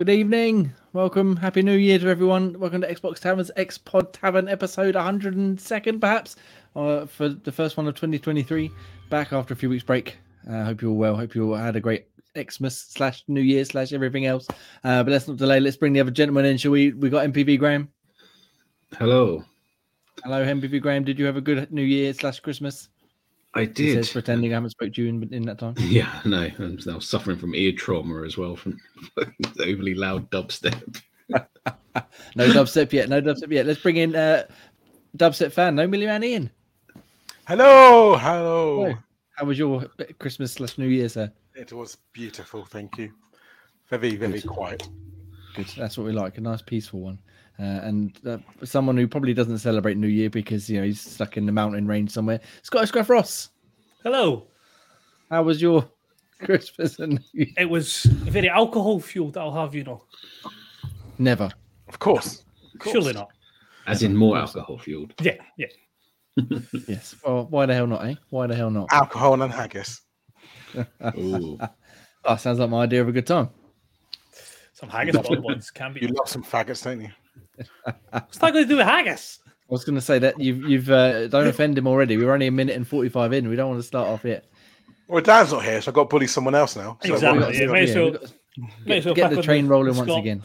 Good evening, welcome, happy new year to everyone. Welcome to Xbox Tavern's X-Pod Tavern episode 102nd perhaps, for the first one of 2023, back after a few weeks break. Hope you're all well, hope you all had a great Xmas / New Year / everything else, but let's not delay, let's bring the other gentleman in, shall we? We got MPV Graham. Hello MPV Graham, did you have a good New Year / Christmas? I did. He says, pretending I haven't spoke to you in that time. Yeah, no, I'm now suffering from ear trauma as well from the overly loud dubstep. No dubstep yet. Let's bring in dubstep fan, No Milliman Ian. Hello. How was your Christmas / New Year, sir? It was beautiful, thank you. Very, very quiet. Good. That's what we like, a nice peaceful one. And someone who probably doesn't celebrate New Year because, you know, he's stuck in the mountain range somewhere. Scottish Graf Ross. Hello. How was your Christmas and New Year? It was very alcohol fueled, I'll have you know. Never. Of course. Surely not. As in more alcohol fueled. Yeah. Yes. Well, why the hell not, eh? Why the hell not? Alcohol and haggis. Ooh. Oh, sounds like my idea of a good time. Some haggis ones can be. You love some faggots, don't you? What's that going to do with haggis? I was going to say that you've don't offend him already. We're only a minute and 45 in. We don't want to start off yet. Well, Dan's not here, so I've got to bully someone else now. So exactly. Get the train rolling once again.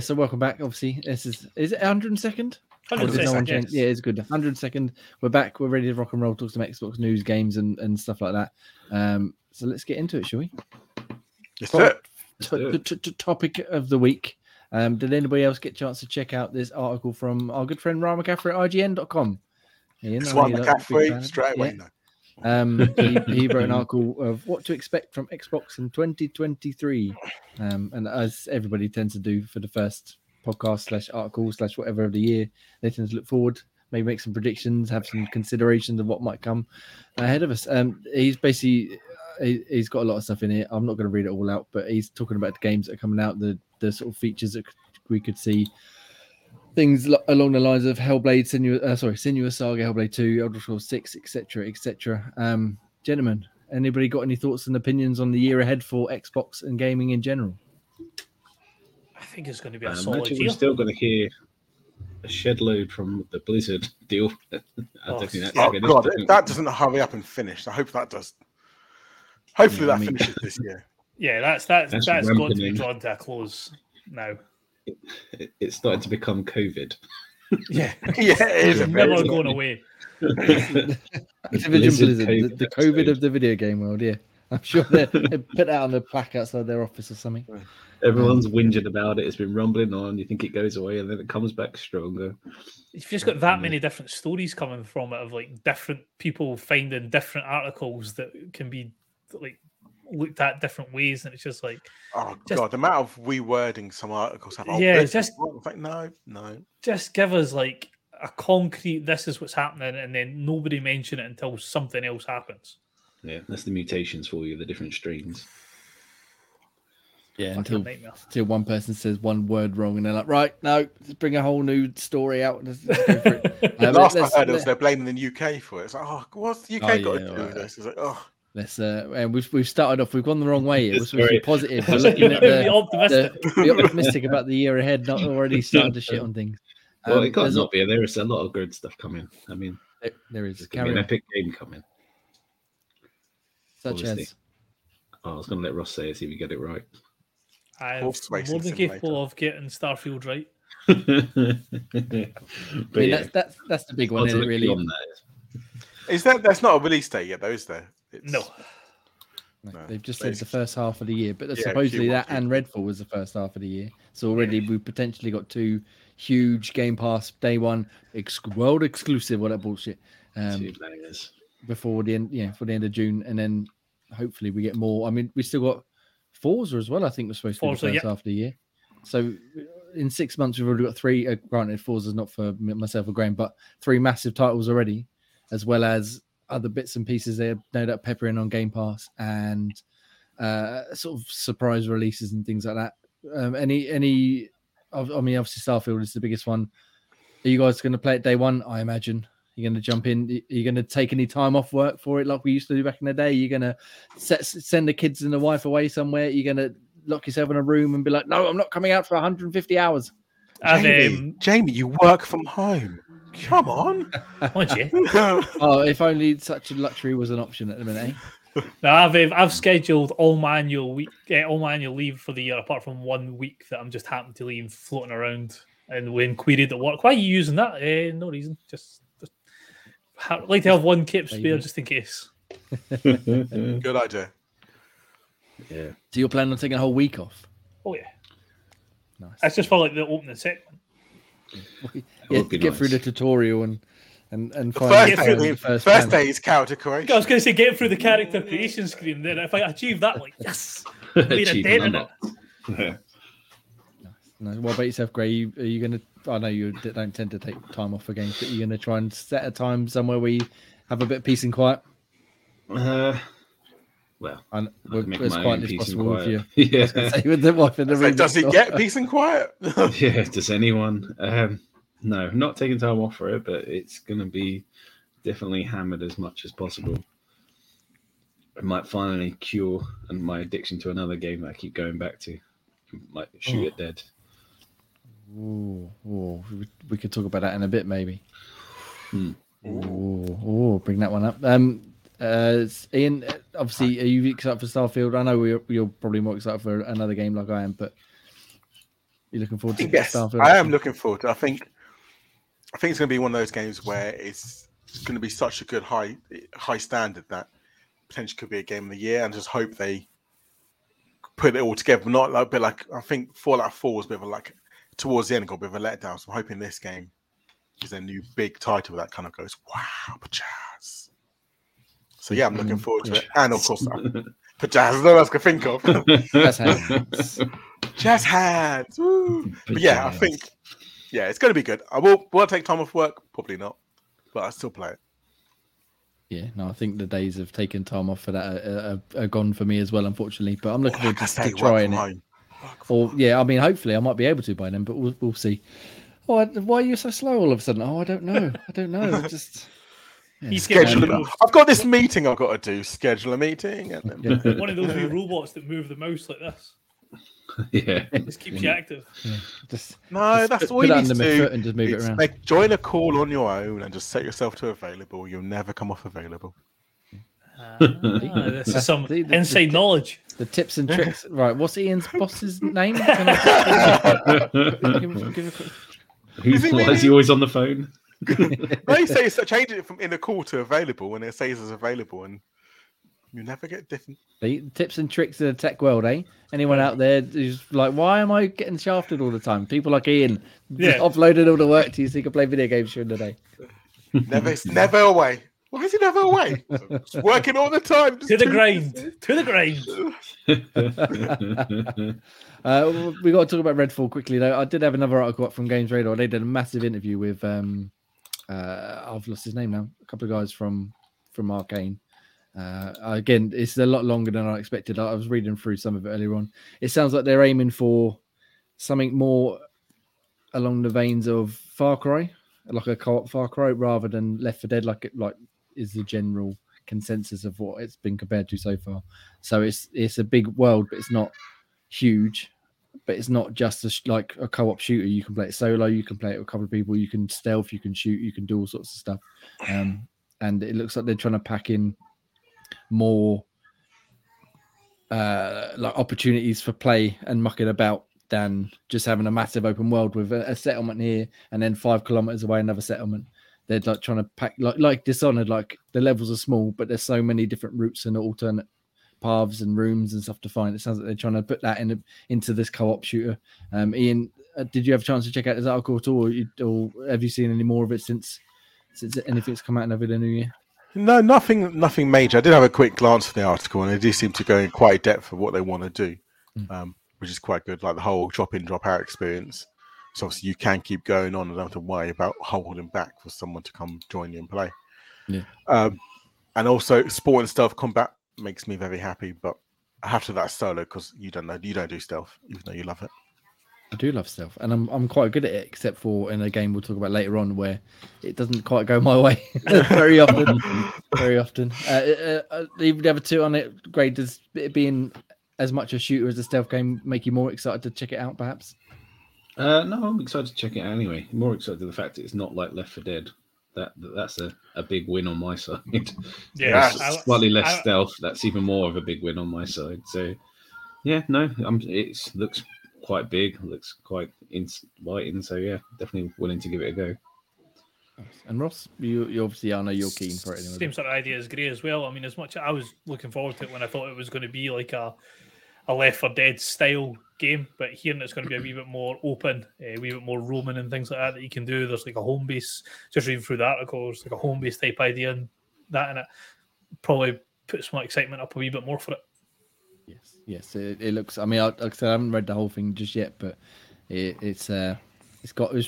So welcome back. Obviously, this is it 102nd? 102nd. Yes. Yeah, it's good. 102nd. We're back. We're ready to rock and roll. Talk some Xbox news, games, and stuff like that. So let's get into it, shall we? Yes, sir. The topic of the week. Did anybody else get a chance to check out this article from our good friend Ryan McCaffrey at IGN.com? It's Ryan McCaffrey straight away. Yeah. He wrote an article of what to expect from Xbox in 2023, and as everybody tends to do for the first podcast / article / whatever of the year, they tend to look forward, maybe make some predictions, have some considerations of what might come ahead of us. He's basically he's got a lot of stuff in here. I'm not going to read it all out, but he's talking about the games that are coming out, the sort of features that we could see, things along the lines of Hellblade, Senua's Saga, Hellblade 2, Elder Scrolls 6, etc., etc. Gentlemen, anybody got any thoughts and opinions on the year ahead for Xbox and gaming in general? I think it's going to be a solid year. We're still going to hear a shed load from the Blizzard deal. That doesn't hurry up and finish. I hope that does. Hopefully finishes this year. Yeah, that's got to be drawn to a close now. It's starting to become COVID. It's never going away. Blizzard, the COVID of the video game world, yeah. I'm sure they put that on a plaque outside their office or something. Everyone's whinging about it. It's been rumbling on. You think it goes away and then it comes back stronger. You've just got that many different stories coming from it of like different people finding different articles that can be like looked at different ways, and it's just like, the amount of rewording some articles have. Just give us like a concrete, this is what's happening, and then nobody mention it until something else happens. Yeah, that's the mutations for you, the different strains. Yeah, until one person says one word wrong, and they're like, right, no, let's bring a whole new story out. Let's go for it. Last I heard it was they're blaming the UK for it. It's like, what's the UK got to do with this? It's like, and we've started off. We've gone the wrong way. It was positive. We're looking at be optimistic about the year ahead. Not already starting to shit on things. Well, it can't not be. There is a lot of good stuff coming. I mean, there is an epic game coming. Such as, I was going to let Ross say it. See if we get it right. I'm more than capable of getting Starfield right. But that's the big one. Isn't it, really? That's not a release date yet, though, is there? No. They've just said the first half of the year, but supposedly that and Redfall was the first half of the year. So already we've potentially got two huge Game Pass Day One world exclusive, all that bullshit. Before the end, for the end of June, and then hopefully we get more. I mean, we still got Forza as well. I think we're supposed to be the first half of the year. So in 6 months we've already got three. Granted, Forza's not for myself or Graham, but three massive titles already, as well as other bits and pieces they're no doubt peppering on Game Pass and sort of surprise releases and things like that. Obviously Starfield is the biggest one. Are you guys going to play it day one? I imagine you're going to jump in. Are you going to take any time off work for it like we used to do back in the day? You're going to send the kids and the wife away somewhere. You're going to lock yourself in a room and be like, no, I'm not coming out for 150 hours. Jamie, you work from home. Come on. Would you? Oh, if only such a luxury was an option at the minute. No, I've scheduled all my annual leave for the year, apart from 1 week that I'm just happened to leave floating around. And when queried at work, why are you using that? No reason. Just like to have one kip spare just in case. Good idea. Yeah. So you're planning on taking a whole week off? Oh yeah. Nice. That's just for like the opening set. Yeah, get nice. Through the tutorial and find first day is character creation. I was going to say get through the character creation screen. Then if I achieve that, like yes, made a dent in it. Yeah. Nice. What about yourself, Gray? Are you going to? I know you don't tend to take time off for games, but you're going to try and set a time somewhere where you have a bit of peace and quiet. Well, and as quiet as possible with you. Yeah. With the wife in the room. Does it get peace and quiet? Yeah. Does anyone? No, not taking time off for it, but it's going to be definitely hammered as much as possible. I might finally cure and my addiction to another game that I keep going back to, like Shoot It Dead. Ooh, we could talk about that in a bit, maybe. Oh, bring that one up. Ian, obviously, are you excited for Starfield? I know you're probably more excited for another game like I am, but you're looking forward to Starfield. I am looking forward to it. I think it's going to be one of those games where it's going to be such a good high standard that potentially could be a game of the year, and just hope they put it all together. Not like, but like I think Fallout 4 was a bit of a, like towards the end got a bit of a letdown. So I'm hoping this game is a new big title that kind of goes wow, pajamas. So yeah, I'm looking forward to it, and of course, pajamas. No one else can think of. Jazz hands. Jazz hands. Woo. But yeah, I think it's going to be good. I will take time off work, probably not, but I still play it. Yeah, no, I think the days of taking time off for that are gone for me as well, unfortunately. But I'm looking forward to trying it. Or yeah, I mean, hopefully I might be able to by then, but we'll see. Oh, why are you so slow all of a sudden? Oh, I don't know. Just yeah. I've got this meeting I've got to do. Schedule a meeting. And then... yeah. One of those new robots that move the mouse like this. Yeah, just keeps you active. Yeah. That's all you need to do. And just move it around. Like join a call on your own and just set yourself to available. You'll never come off available. This is some inside knowledge. The tips and tricks. Right, what's Ian's boss's name? Can I is he always on the phone? They say it's change it from in a call to available, and it says it's available, and you never get different. The tips and tricks of the tech world, eh? Anyone out there who's like, why am I getting shafted all the time? People like Ian offloaded all the work to you so you can play video games during the day. Never away. Why is he never away? It's working all the time. To the grind. To the grind. We've got to talk about Redfall quickly, though. I did have another article up from Games Radar. They did a massive interview with, I've lost his name now, a couple of guys from Arcane. Again, it's a lot longer than I expected. I was reading through some of it earlier on. It sounds like they're aiming for something more along the veins of Far Cry, like a co-op Far Cry, rather than Left 4 Dead, like is the general consensus of what it's been compared to so far. So it's a big world, but it's not huge. But it's not just like a co-op shooter. You can play it solo, you can play it with a couple of people, you can stealth, you can shoot, you can do all sorts of stuff. And it looks like they're trying to pack in more like opportunities for play and mucking about than just having a massive open world with a settlement here and then 5 kilometers away another settlement. They're like trying to pack like Dishonored, like the levels are small, but there's so many different routes and alternate paths and rooms and stuff to find. It sounds like they're trying to put that into this co-op shooter. Ian, did you have a chance to check out this article at all, or have you seen any more of it since anything's come out over the new year? No, nothing major. I did have a quick glance at the article, and they do seem to go in quite depth for what they want to do, which is quite good, like the whole drop-in, drop-out experience. So obviously you can keep going on and don't have to worry about holding back for someone to come join you and play. Yeah. And also sport and stealth combat makes me very happy, but I have to do that solo because you don't do stealth, even though you love it. I do love stealth, and I'm quite good at it, except for in a game we'll talk about later on where it doesn't quite go my way very often. Very often. The other two on it, Grey, does it being as much a shooter as a stealth game make you more excited to check it out, perhaps? No, I'm excited to check it out anyway. I'm more excited to the fact that it's not like Left 4 Dead. That's a big win on my side. Yeah, slightly less stealth. That's even more of a big win on my side. So, yeah, no, it looks quite big, looks quite inviting. So, yeah, definitely willing to give it a go. And Ross, you obviously, I know you're keen for it. Anyway. Same sort of idea as Grey as well. I mean, as much I was looking forward to it when I thought it was going to be like a Left 4 Dead style game, but hearing it's going to be a wee bit more open, a wee bit more roaming and things like that you can do. There's like a home base, just reading through the article, there's like a home base type idea and that in it. Probably puts my excitement up a wee bit more for it. Yes, it looks, I mean, like I said, I haven't read the whole thing just yet, but it's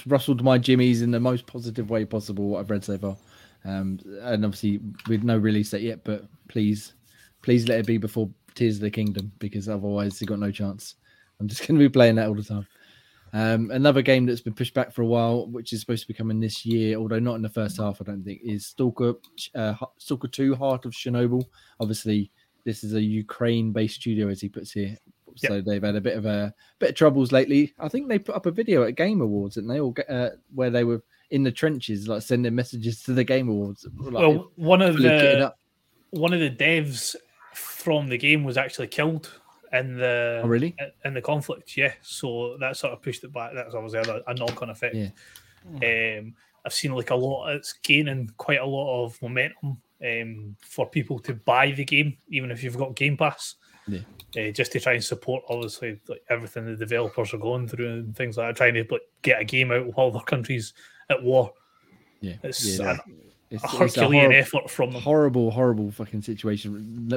rustled my jimmies in the most positive way possible, what I've read so far. And obviously with no release date yet, but please let it be before Tears of the Kingdom, because otherwise you've got no chance. I'm just going to be playing that all the time. Another game that's been pushed back for a while, which is supposed to be coming this year, although not in the first half, I don't think, is Stalker 2 Heart of Chernobyl. Obviously, this is a Ukraine-based studio, as he puts here. Yep. So they've had a bit of troubles lately. I think they put up a video at Game Awards, didn't they? Where they were in the trenches, like sending messages to the Game Awards. Like, well, one of the devs from the game was actually killed in the conflict, yeah. So that sort of pushed it back. That's obviously a knock-on effect. Yeah. I've seen like a lot. It's gaining quite a lot of momentum for people to buy the game, even if you've got Game Pass. Yeah. Just to try and support, obviously, like everything the developers are going through and things like that, trying to like get a game out while their country's at war. Yeah, it's a Herculean effort from them. Horrible fucking situation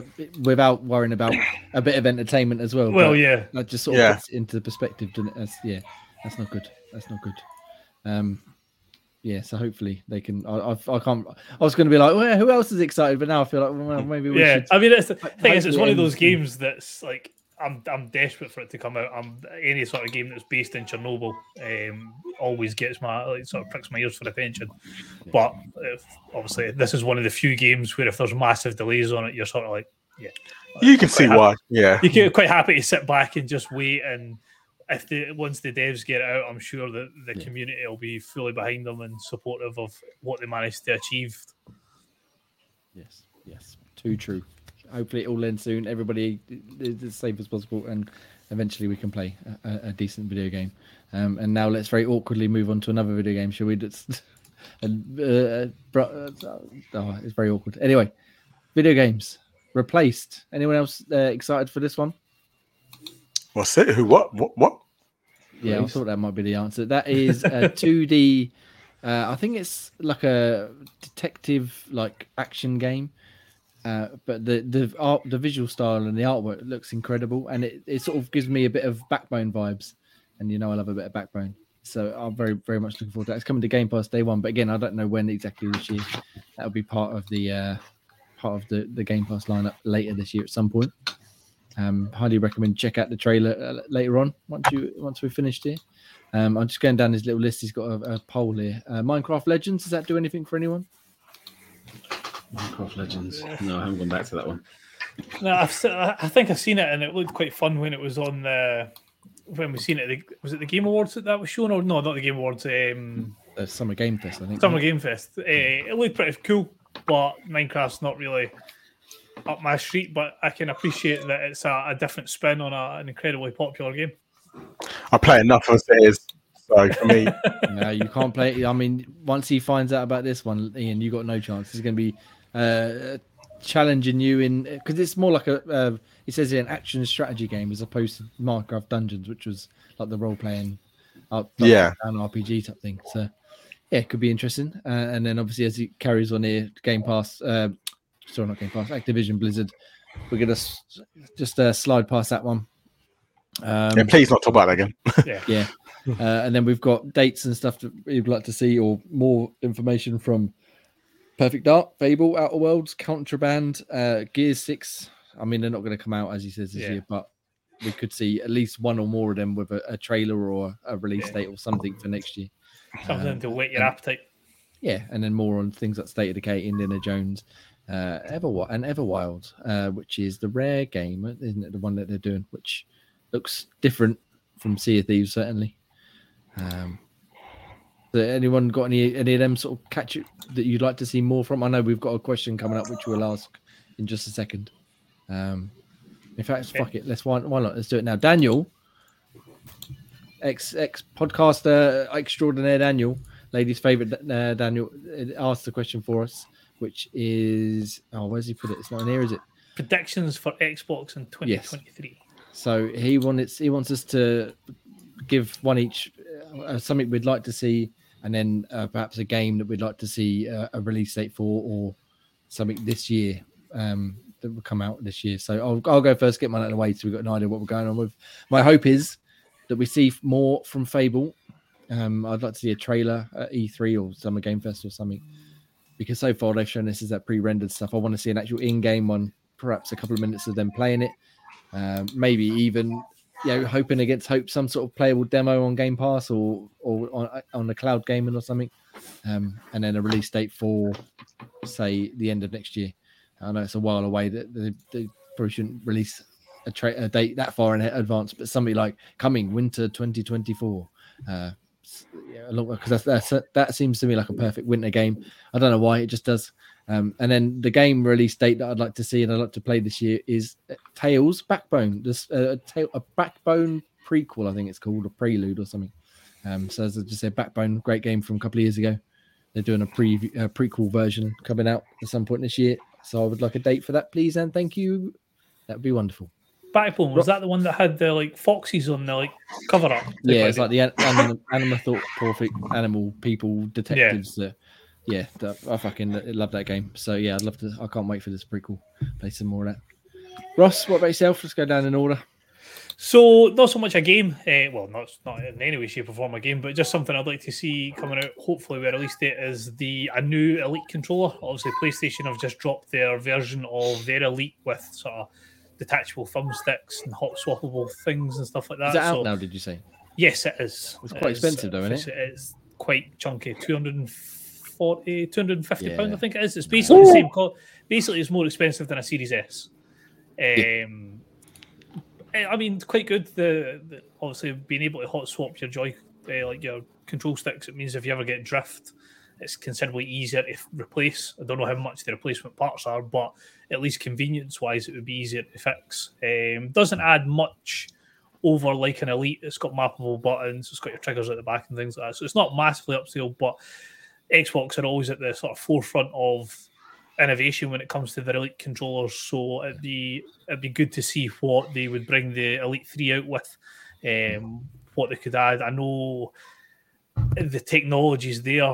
without worrying about a bit of entertainment as well. Well, yeah. That just sort of puts into perspective. That's not good. Yeah, so hopefully they can. I can't. I was going to be like, well, who else is excited? But now I feel like, well, maybe we should. I mean, it's one of those games that's like, I'm desperate for it to come out. Any sort of game that's based in Chernobyl always gets pricks my ears for attention. Yeah. But obviously, this is one of the few games where if there's massive delays on it, you're sort of like, yeah, you can see why. Yeah, you get quite happy to sit back and just wait and. Once the devs get it out, I'm sure that the community will be fully behind them and supportive of what they managed to achieve. Yes, too true. Hopefully it all ends soon. Everybody is as safe as possible, and eventually we can play a decent video game. And now let's very awkwardly move on to another video game, shall we? It's very awkward. Anyway, video games replaced. Anyone else excited for this one? What's it? Who? What? Yeah, I thought that might be the answer. That is a 2D. I think it's like a detective, like action game. But the art, the visual style, and the artwork looks incredible, and it sort of gives me a bit of Backbone vibes. And you know, I love a bit of Backbone, so I'm very very much looking forward to that. It's coming to Game Pass day one, but again, I don't know when exactly this year. That'll be part of the Game Pass lineup later this year at some point. Highly recommend check out the trailer later on once we've finished here. I'm just going down his little list. He's got a poll here. Minecraft Legends, does that do anything for anyone? Minecraft Legends. No, I haven't gone back to that one. No, I think I've seen it and it looked quite fun when it was on the when we seen it. Was it the Game Awards that was shown or no? Not the Game Awards. Summer Game Fest, I think. Summer Game Fest. It looked pretty cool, but Minecraft's not really up my street, but I can appreciate that it's a different spin on an incredibly popular game. I play enough as it is, so for me, no, you can't play it. I mean, once he finds out about this one, Ian, you got no chance. He's going to be challenging you in because it's more like it says here, an action strategy game as opposed to Minecraft Dungeons, which was like the role playing, an RPG type thing. So yeah, it could be interesting. And then obviously as he carries on here, Game Pass. Sorry, not Game Pass. Activision Blizzard. We're gonna just slide past that one. Yeah, please not talk about that again. Yeah. And then we've got dates and stuff that you'd like to see, or more information from Perfect Dark, Fable, Outer Worlds, Contraband, Gears 6. I mean, they're not going to come out as he says this year, but we could see at least one or more of them with a trailer or a release date or something for next year. Something to whet your appetite. Yeah, and then more on things like State of Decay, Indiana Jones. Everwild, which is the Rare game, isn't it? The one that they're doing, which looks different from Sea of Thieves, certainly. Anyone got any of them sort of catch that you'd like to see more from? I know we've got a question coming up, which we'll ask in just a second. In fact, fuck it, let's why not? Let's do it now. Daniel, ex-podcaster extraordinaire Daniel, ladies' favorite Daniel, asked the question for us, which is, oh, where's he put it? It's not in here, is it? Predictions for Xbox in 2023. Yes. So he wants us to give one each, something we'd like to see, and then perhaps a game that we'd like to see a release date for, or something this year that will come out this year. So I'll go first, get mine out of the way, so we've got an idea what we're going on with. My hope is that we see more from Fable. I'd like to see a trailer at E3 or Summer Game Fest or something, because so far they've shown this is that pre-rendered stuff. I want to see an actual in-game one, perhaps a couple of minutes of them playing it. Maybe even, you know, hoping against hope, some sort of playable demo on Game Pass or on the cloud gaming or something, and then a release date for, say, the end of next year. I know it's a while away, that they probably shouldn't release a date that far in advance, but something like coming winter 2024, because that seems to me like a perfect winter game. I don't know why, it just does. And then the game release date that I'd like to see and I'd like to play this year is Tales Backbone. This a Backbone prequel, I think it's called, a prelude or something. So as I just said, Backbone, great game from a couple of years ago. They're doing a prequel version coming out at some point this year. So I would like a date for that, please, and thank you. That would be wonderful. Backbone, was that the one that had the like foxes on the like cover up? Yeah, it's like the anamorphic animal people detectives. Yeah. I fucking love that game. So yeah, I'd love to. I can't wait for this prequel. Play some more of that. Ross, what about yourself? Let's go down in order. So not so much a game. Not in any way, shape, or form a game, but just something I'd like to see coming out. Hopefully, we released it is a new Elite controller. Obviously, PlayStation have just dropped their version of their Elite with sort of detachable thumbsticks and hot swappable things and stuff like that. Is it out now, did you say? Yes, it is. It's quite expensive though, isn't it? It's quite chunky, £250 pounds, I think it is. It's basically the same cost. Basically, it's more expensive than a Series S. I mean, quite good. The obviously being able to hot swap your your control sticks. It means if you ever get drift, it's considerably easier to replace. I don't know how much the replacement parts are, but at least convenience-wise, it would be easier to fix. Doesn't add much over like an Elite. It's got mappable buttons. It's got your triggers at the back and things like that. So it's not massively upscale, but Xbox are always at the sort of forefront of innovation when it comes to their Elite controllers. So it'd be good to see what they would bring the Elite 3 out with, what they could add. I know the technology's there.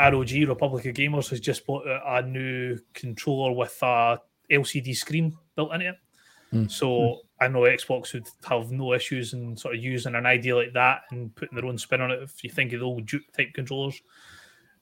ROG, Republic of Gamers, has just bought a new controller with a LCD screen built into it. So I know Xbox would have no issues in sort of using an idea like that and putting their own spin on it, if you think of the old Duke type controllers.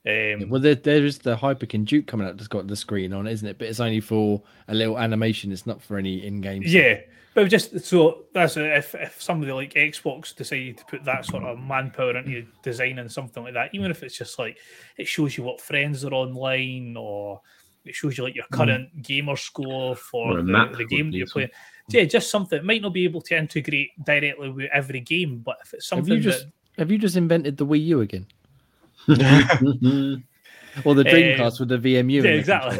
There is the Hyperkin Duke coming out that's got the screen on, isn't it? But it's only for a little animation. It's not for any in-game stuff. Yeah, but just so that's if somebody like Xbox decided to put that sort of manpower into designing something like that, even if it's just like it shows you what friends are online, or it shows you like your current gamer score for the game that you're playing. Yeah, just something. It might not be able to integrate directly with every game, but if it's something, have you just invented the Wii U again? Or the Dreamcast with the VMU? Yeah, exactly.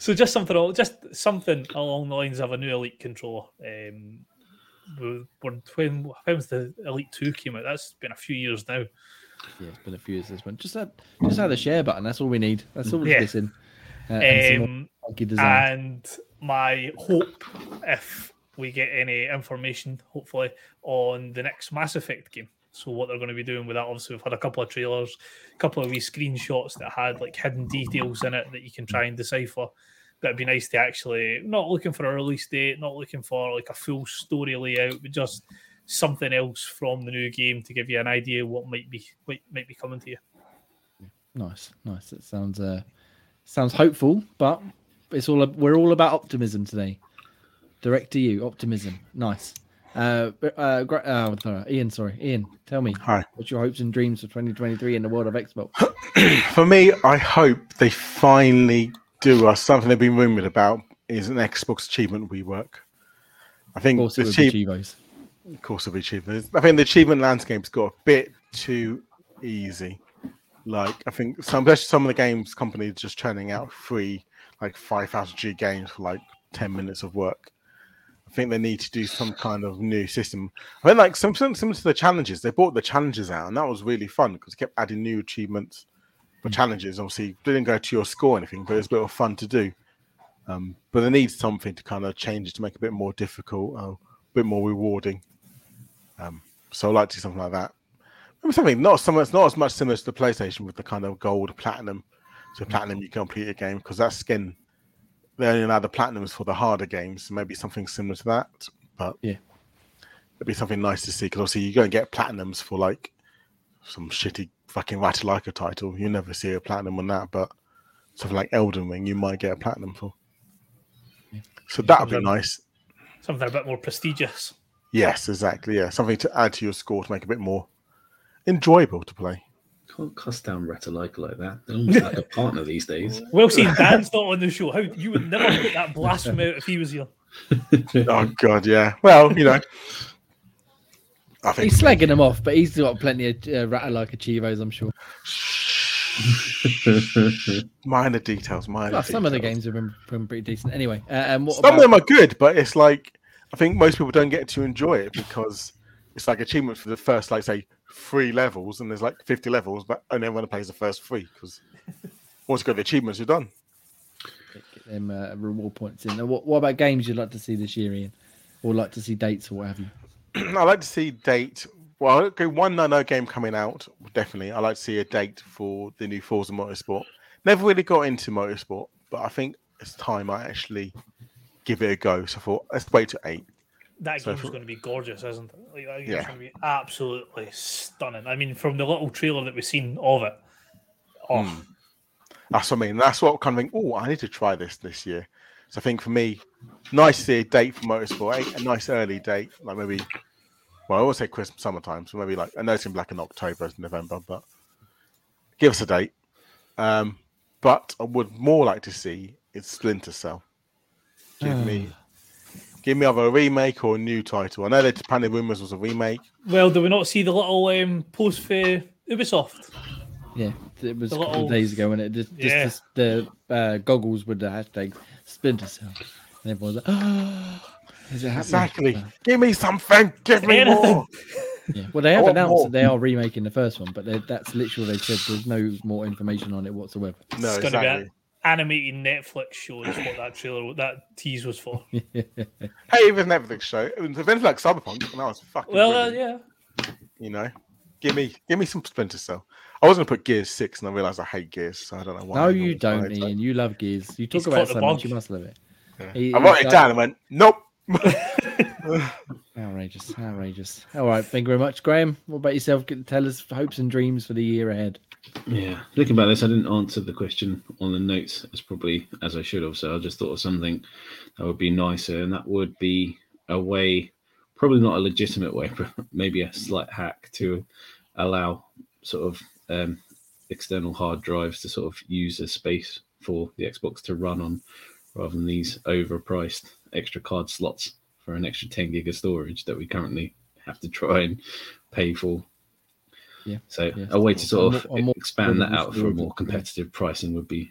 So just something along the lines of a new Elite controller. When was the Elite 2 came out? That's been a few years now. Yeah, it's been a few years this one. Just add the share button. That's all we need. That's all we're missing. And my hope, if we get any information, hopefully, on the next Mass Effect game. So what they're going to be doing with that, obviously, we've had a couple of trailers, a couple of wee screenshots that had like hidden details in it that you can try and decipher. That'd be nice to actually, not looking for a release date, not looking for like a full story layout, but just something else from the new game to give you an idea what might be coming to you. Nice. It sounds hopeful, but we're all about optimism today. Direct to you, optimism. Nice. Ian, tell me. Hi. What's your hopes and dreams for 2023 in the world of Xbox? For me, I hope they finally do us something they've been rumored about is an Xbox achievement rework. I think I think the achievement landscape's got a bit too easy. Like, I think some of the games companies just churning out free, like 5,000G games for like 10 minutes of work. I think they need to do some kind of new system. I think like some of the challenges, they brought the challenges out, and that was really fun because they kept adding new achievements for challenges. Obviously, didn't go to your score or anything, but it was a bit of fun to do. But they need something to kind of change it to make it a bit more difficult, a bit more rewarding. So I'd like to do something like that. Maybe something not as much similar to the PlayStation with the kind of gold platinum. So platinum, you complete a game, because that skin, they only allow the platinums for the harder games. So maybe something similar to that. But yeah, it'd be something nice to see, because obviously you go and get platinums for like some shitty fucking Ratalaika title. You never see a platinum on that, but something like Elden Ring, you might get a platinum for. So that would be nice. Something a bit more prestigious. Yes, exactly. Yeah, something to add to your score to make it a bit more enjoyable to play. Can't cuss down Ratalaika like that. They're almost like a partner these days. Well seen, Dan's not on the show. How you would never get that blasphemy out if he was here. Oh God, yeah. Well, you know, I think he's slagging him off, but he's got plenty of Ratalaika Chivos, I'm sure. Minor details, some of the games have been pretty decent anyway. Some of them are good, but it's like, I think most people don't get to enjoy it because it's like achievement for the first, like, say, 3 levels, and there's like 50 levels, but only everyone plays the first 3 because once you got the achievements, you're done. Get them reward points in. Now, what about games you'd like to see this year, Ian, or like to see dates or what have you? I'd like to see date. Well, okay, one I know game coming out, definitely. I'd like to see a date for the new Forza Motorsport. Never really got into Motorsport, but I think it's time I actually give it a go. So I thought, let's wait to 8. That game's going to be gorgeous, isn't it? Like, that game's going to be absolutely stunning. I mean, from the little trailer that we've seen of it. That's what I mean. That's what kind of thing, I need to try this year. So I think for me, nice to see a date for Motorsport 8, a nice early date, like maybe... Well, I always say Christmas, summertime, so maybe like, I know it's in black in October, November, but give us a date. But I would more like to see it's Splinter Cell. Give me either a remake or a new title. I know that apparently rumours was a remake. Well, do we not see the little post for Ubisoft? Yeah, it was a couple of days ago, and it just the goggles with the hashtag Splinter Cell, and everyone's like, oh. Exactly. Give me something. Give me more. Yeah. Well, they have announced that they are remaking the first one, but that's literally they said there's no more information on it whatsoever. No, it's going to be animated Netflix show. Is what that trailer, that tease was for. Hey, it was an Netflix show. It was events like Cyberpunk, and that was fucking. Well, yeah. You know, give me some Splinter Cell. I was going to put Gears 6, and I realised I hate Gears, so I don't know why. No, you don't, Ian. You love Gears. You talk about it so much, you must love it. Yeah. I wrote it down and went, nope. outrageous. All right, thank you very much, Graham. What about yourself? Tell us hopes and dreams for the year ahead. Yeah, thinking about this, I didn't answer the question on the notes as I should have, so I just thought of something that would be nicer, and that would be a way, probably not a legitimate way, but maybe a slight hack to allow sort of external hard drives to sort of use as space for the Xbox to run on, rather than these overpriced extra card slots for an extra 10 gig of storage that we currently have to try and pay for. Yeah. So a way to sort of expand that out for a more competitive pricing would be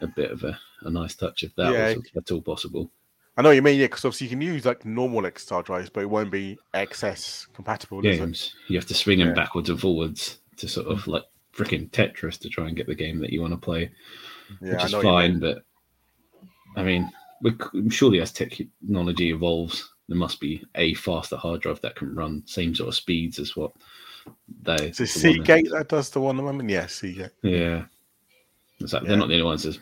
a bit of a nice touch if that was at all possible. I know what you mean, yeah, because obviously you can use like normal XR drives, but it won't be XS compatible games. You have to swing them backwards and forwards to sort of like freaking Tetris to try and get the game that you want to play, which is fine, but I mean... Surely as technology evolves, there must be a faster hard drive that can run same sort of speeds as what they... Is it Seagate that does the one at the moment? Yeah, Seagate. Yeah. They're not the only ones. There's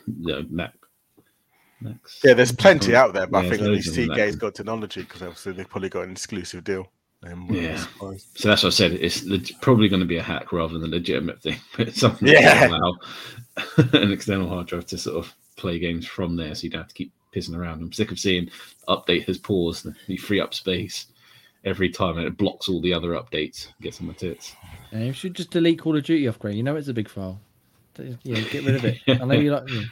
Max. Yeah, there's plenty out there, but I think at least Seagate's got technology because obviously they've probably got an exclusive deal. So that's what I said. It's probably going to be a hack rather than a legitimate thing. But something to allow an external hard drive to sort of play games from there, so you don't have to keep pissing around. I'm sick of seeing update has paused and you free up space every time and it blocks all the other updates. Gets on my tits. And you should just delete Call of Duty off, Greg. You know it's a big file. Yeah, get rid of it. I know you like. Yeah.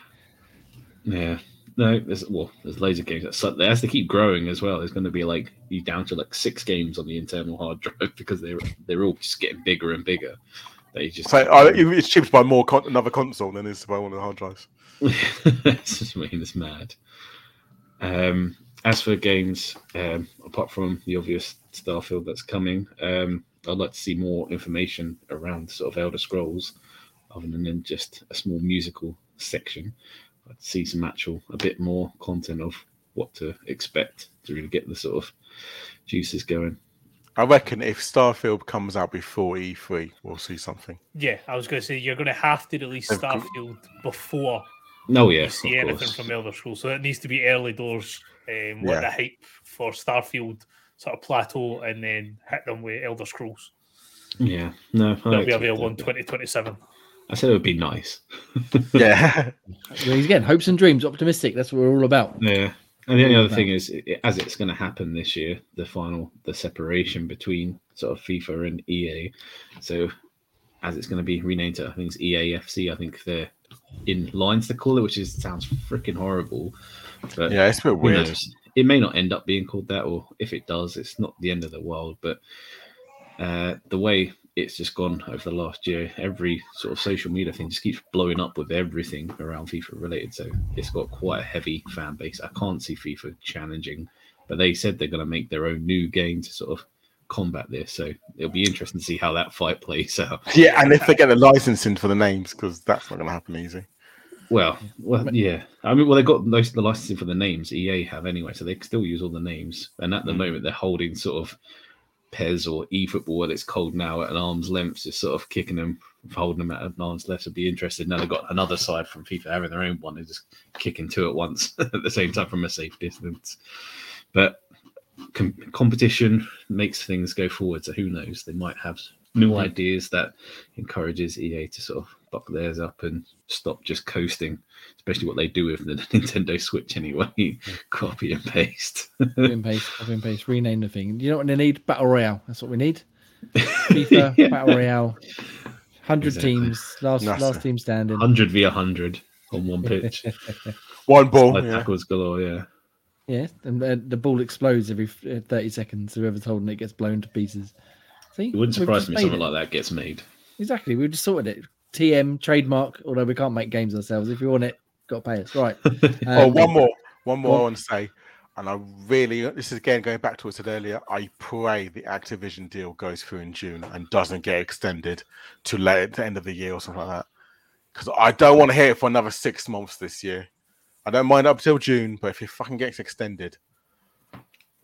Yeah. No, there's loads of games that suck. As they keep growing as well, there's going to be like you down to like 6 games on the internal hard drive because they're all just getting bigger and bigger. They just it's cheaper to buy more another console than it is to buy one of the hard drives. That's just making us mad. As for games, apart from the obvious Starfield that's coming, I'd like to see more information around sort of Elder Scrolls, other than just a small musical section. I'd see some a bit more content of what to expect to really get the sort of juices going. I reckon if Starfield comes out before E3, we'll see something. Yeah, I was going to say, you're going to have to release Starfield before you see anything from Elder Scrolls. So it needs to be early doors with the hype for Starfield sort of plateau and then hit them with Elder Scrolls. Yeah, no. They'll be available in 2027. I said it would be nice. Yeah. Again, hopes and dreams, optimistic. That's what we're all about. Yeah. And the only other thing is, as it's going to happen this year, the separation between sort of FIFA and EA. So as it's going to be renamed to, I think it's EAFC, I think they're in lines to call it, which sounds freaking horrible. But yeah, it's a bit weird. It may not end up being called that, or if it does, it's not the end of the world. But the way it's just gone over the last year, every sort of social media thing just keeps blowing up with everything around FIFA related. So it's got quite a heavy fan base. I can't see FIFA challenging, but they said they're going to make their own new game to sort of combat this. So it'll be interesting to see how that fight plays out. Yeah, and if they get the licensing for the names, because that's not going to happen easy. Well, yeah. I mean, they got most of the licensing for the names. EA have anyway, so they still use all the names. And at the moment, they're holding sort of PES or eFootball, and it's cold now, at an arm's length, just sort of kicking them, holding them at an arm's length. Would be interested. Now they've got another side from FIFA having their own one. They're just kicking two at once at the same time from a safe distance. But competition makes things go forward. So who knows? They might have new ideas that encourages EA to sort of buck theirs up and stop just coasting, especially what they do with the Nintendo Switch anyway. Copy and paste, rename the thing. You know what they need? Battle Royale. That's what we need. FIFA, Battle Royale. 100 teams, last team standing. 100 v 100 on one pitch. One ball. Tackles galore, Yeah, and the ball explodes every 30 seconds, whoever's holding it gets blown to pieces. See? It wouldn't surprise me something like that gets made. Exactly. We've just sorted it. TM, trademark, although we can't make games ourselves. If you want it, got to pay us. Right. One more I want to say. And I really, this is again going back to what I said earlier, I pray the Activision deal goes through in June and doesn't get extended to late at the end of the year or something like that. Because I don't want to hear it for another 6 months this year. I don't mind up till June, but if it fucking gets extended,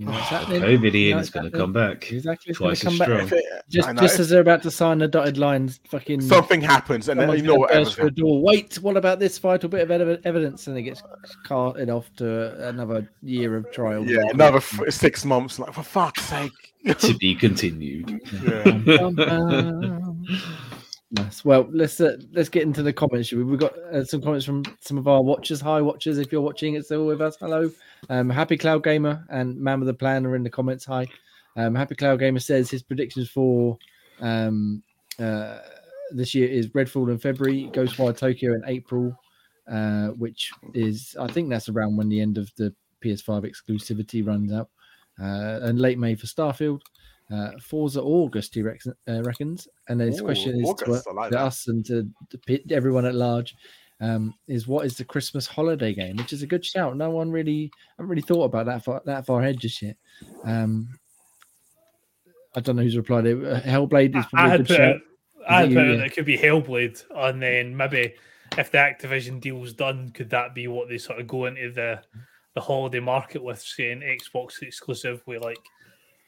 COVID Ian is going to come back. Exactly, twice as strong. Just as they're about to sign the dotted lines, fucking something happens, and then you know what? Wait, what about this vital bit of evidence? And it gets carted off to another year of trial. Yeah, another 6 months. Like, for fuck's sake. To be continued. Nice. Well, let's get into the comments. We've got some comments from some of our watchers. Hi, watchers! If you're watching, it's still with us. Hello, Happy Cloud Gamer and Man with the Plan are in the comments. Hi, Happy Cloud Gamer says his predictions for this year is Redfall in February, Ghostwire Tokyo in April, which is I think that's around when the end of the PS5 exclusivity runs out, and late May for Starfield. Forza August, he reckons. And his question is to us and to everyone at large, is what is the Christmas holiday game? Which is a good shout. No one really, I haven't really thought about that far ahead just yet. I don't know who's replied. Hellblade is probably a good shout. It could be Hellblade, and then maybe if the Activision deal's done, could that be what they sort of go into the holiday market with, saying Xbox exclusive? We like.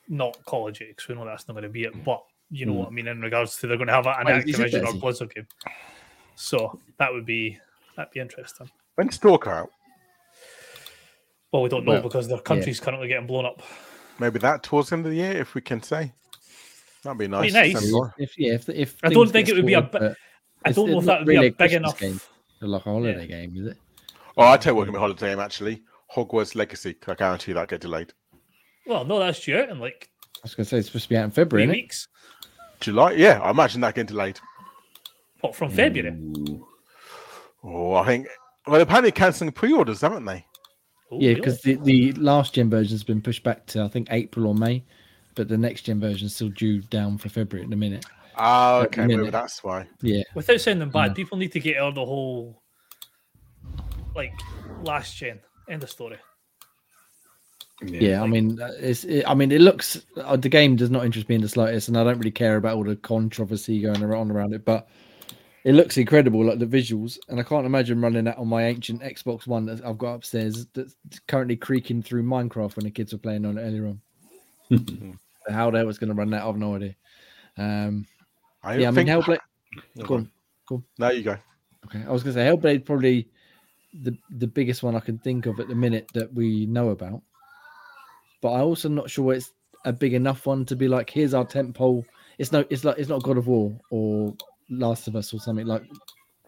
Not Call of Duty, we know that's not going to be it, but you know what I mean in regards to they're going to have an Activision or Blizzard game, so that'd be interesting. When's Stalker out? Well, we don't know because their country's currently getting blown up. Maybe that towards the end of the year, if we can say that'd be nice. If I don't think it would be I don't know if that would really be a big enough game to like a holiday game, is it? Oh, I tell you what, can be a holiday game actually. Hogwarts Legacy, I guarantee that get delayed. Well, no, that's due out in like... I was going to say it's supposed to be out in February, isn't it? Weeks. July? Yeah, I imagine that getting delayed. What, from February? Ooh. Oh, I think Well, apparently cancelling pre-orders, haven't they? Ooh, yeah, because really? the last gen version has been pushed back to I think April or May, but the next gen version is still due down for February in a minute. Oh, okay, maybe that's why. Yeah. Without sounding bad, people need to get on the whole like last gen. End of story. Yeah, like, I mean, it looks the game does not interest me in the slightest, and I don't really care about all the controversy going on around it, but it looks incredible, like the visuals, and I can't imagine running that on my ancient Xbox One that I've got upstairs that's currently creaking through Minecraft when the kids were playing on it earlier on. How the hell it's going to run that, I've no idea. Hellblade. Go on. There you go. Okay, I was going to say Hellblade probably the biggest one I can think of at the minute that we know about, but I'm also not sure it's a big enough one to be like, here's our tentpole. It's not God of War or Last of Us or something like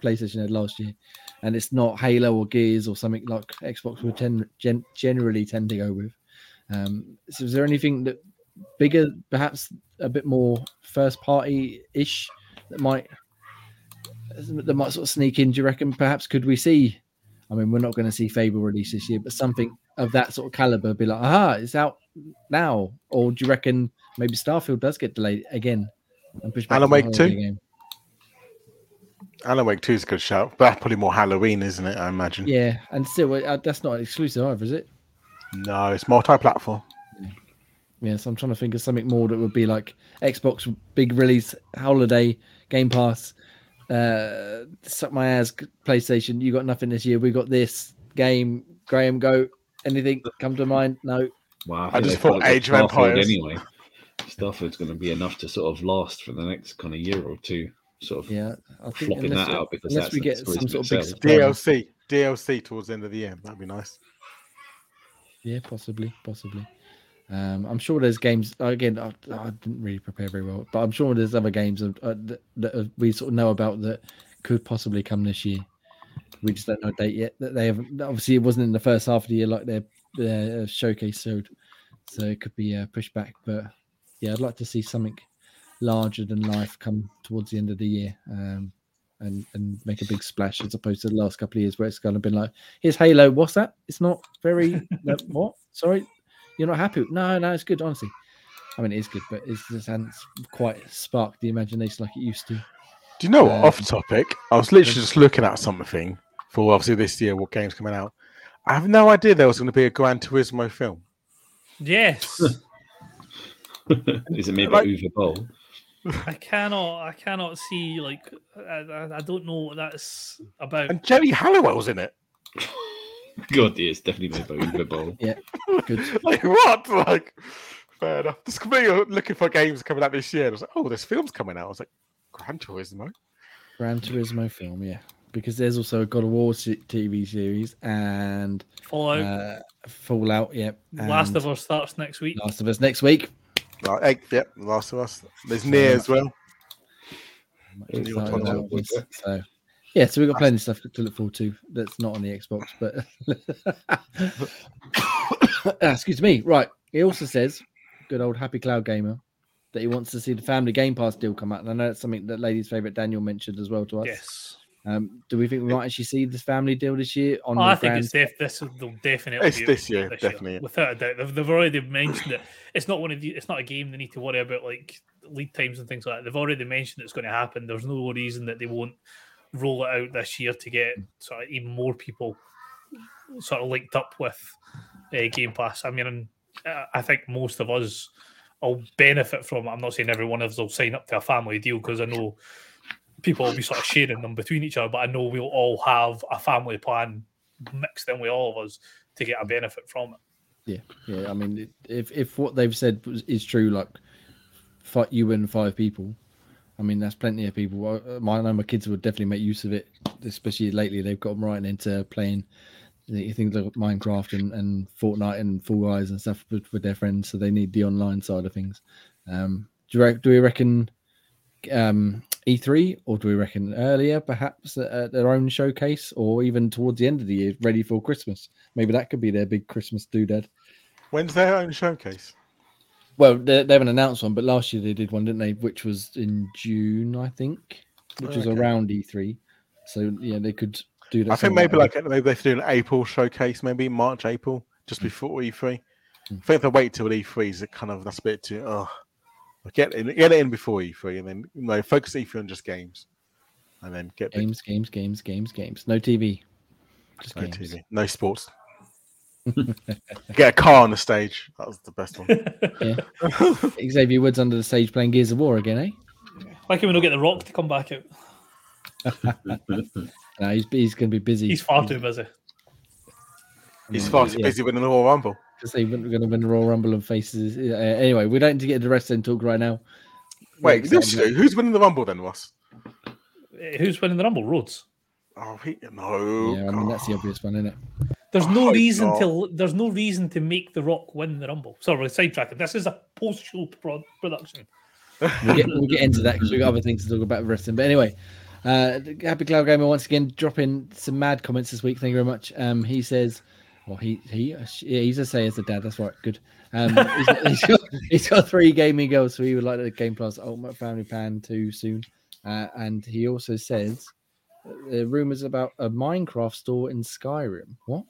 PlayStation had last year, and it's not Halo or Gears or something like Xbox would generally tend to go with. So is there anything that bigger, perhaps a bit more first party ish that might sort of sneak in? Do you reckon perhaps could we see? I mean, we're not going to see Fable release this year, but something of that sort of caliber be like, aha, it's out now. Or do you reckon maybe Starfield does get delayed again and push back? Alan Wake 2 is a good shout, but that's probably more Halloween, isn't it? I imagine. Yeah, and still, that's not exclusive either, is it? No, it's multi-platform. Yeah, so I'm trying to think of something more that would be like Xbox big release, holiday, Game Pass, suck my ass, PlayStation, you got nothing this year, we got this game, Graham, go. Anything come to mind? No. Wow, I just thought Age of Empires. Anyway, Starfield's going to be enough to sort of last for the next kind of year or two. Sort of, yeah. I think flopping that out because unless we get some sort of big DLC towards the end of the year, that'd be nice. Yeah, possibly. I'm sure there's games. Again, I didn't really prepare very well, but I'm sure there's other games that we sort of know about that could possibly come this year. We just don't know a date yet. That they haven't. Obviously, it wasn't in the first half of the year like their showcase showed, so it could be pushed back. But yeah, I'd like to see something larger than life come towards the end of the year, and make a big splash as opposed to the last couple of years where it's kind of been like, here's Halo, what's that? It's not very what? Sorry, you're not happy? No, it's good, honestly. I mean, it is good, but it just hasn't quite sparked the imagination like it used to. Do you know what? Off topic, I was literally just looking at something for obviously this year what game's coming out. I have no idea there was going to be a Gran Turismo film. Yes. Is it maybe like, Uwe Boll? I cannot see. Like, I don't know what that's about. And Jerry Halliwell's in it. God, yeah, it's definitely made by Uwe Boll. Yeah, good. Like what? Like, fair enough. Just completely looking for games coming out this year. And I was like, oh, this film's coming out. I was like, Gran Turismo film, yeah. Because there's also a God of War TV series and Fallout, yeah. And Last of Us starts next week. Right, yep, Last of Us. There's Nier as well. So we've got plenty of stuff to look forward to that's not on the Xbox, but excuse me. Right. He also says, good old Happy Cloud Gamer, that he wants to see the Family Game Pass deal come out. And I know that's something that Lady's Favourite Daniel mentioned as well to us. Yes. Do we think we might actually see this family deal this year? I think it's this will definitely be this year. Without a doubt. They've already mentioned it. It's not it's not a game they need to worry about like lead times and things like that. They've already mentioned it's going to happen. There's no reason that they won't roll it out this year to get sort of even more people sort of linked up with Game Pass. I mean, I think most of us will benefit from it. I'm not saying every one of us will sign up to a family deal because I know people will be sort of sharing them between each other, but I know we'll all have a family plan mixed in with all of us to get a benefit from it. Yeah. I mean, if what they've said is true, like you and five people, I mean, that's plenty of people. I know my kids would definitely make use of it, especially lately. They've gotten right into playing things like Minecraft and Fortnite and Fall Guys and stuff with their friends, so they need the online side of things. Do we reckon E3, or do we reckon earlier, perhaps at their own showcase, or even towards the end of the year, ready for Christmas? Maybe that could be their big Christmas doodad. When's their own showcase? Well, they haven't announced one, but last year they did one, didn't they? Which was in June, I think, which was around E3. So yeah, they could Dude, I think maybe like maybe they have to do an April showcase, maybe March, April, just before E3. I think if they wait till E3, is it kind of that's a bit too. Oh, get it in before E3, and then focus E3 on just games, and then get games. No TV, just no games. TV, no sports. Get a car on the stage. That was the best one. Yeah. Xavier Woods under the stage playing Gears of War again, eh? Why can we not get The Rock to come back out? No, he's going to be busy. He's far too busy. He's far too busy winning the Royal Rumble. Because they were going to win the Royal Rumble and faces. Anyway, we don't need to get into wrestling talk right now. Wait, who's winning the Rumble then, Ross? Who's winning the Rumble? Rhodes. Oh, no. Yeah, I mean, that's the obvious one, isn't it? There's no reason to make The Rock win the Rumble. Sorry, we're sidetracking. This is a post-show production. We'll get into that because we've got other things to talk about with wrestling. But anyway, Happy Cloud Gamer once again dropping some mad comments this week. Thank you very much. He says, well, he's a say as a dad. That's right. Good. He's got three gaming goals, so he would like the Game Plus Ultimate Family Plan 2 soon. And he also says, rumors about a Minecraft store in Skyrim. What?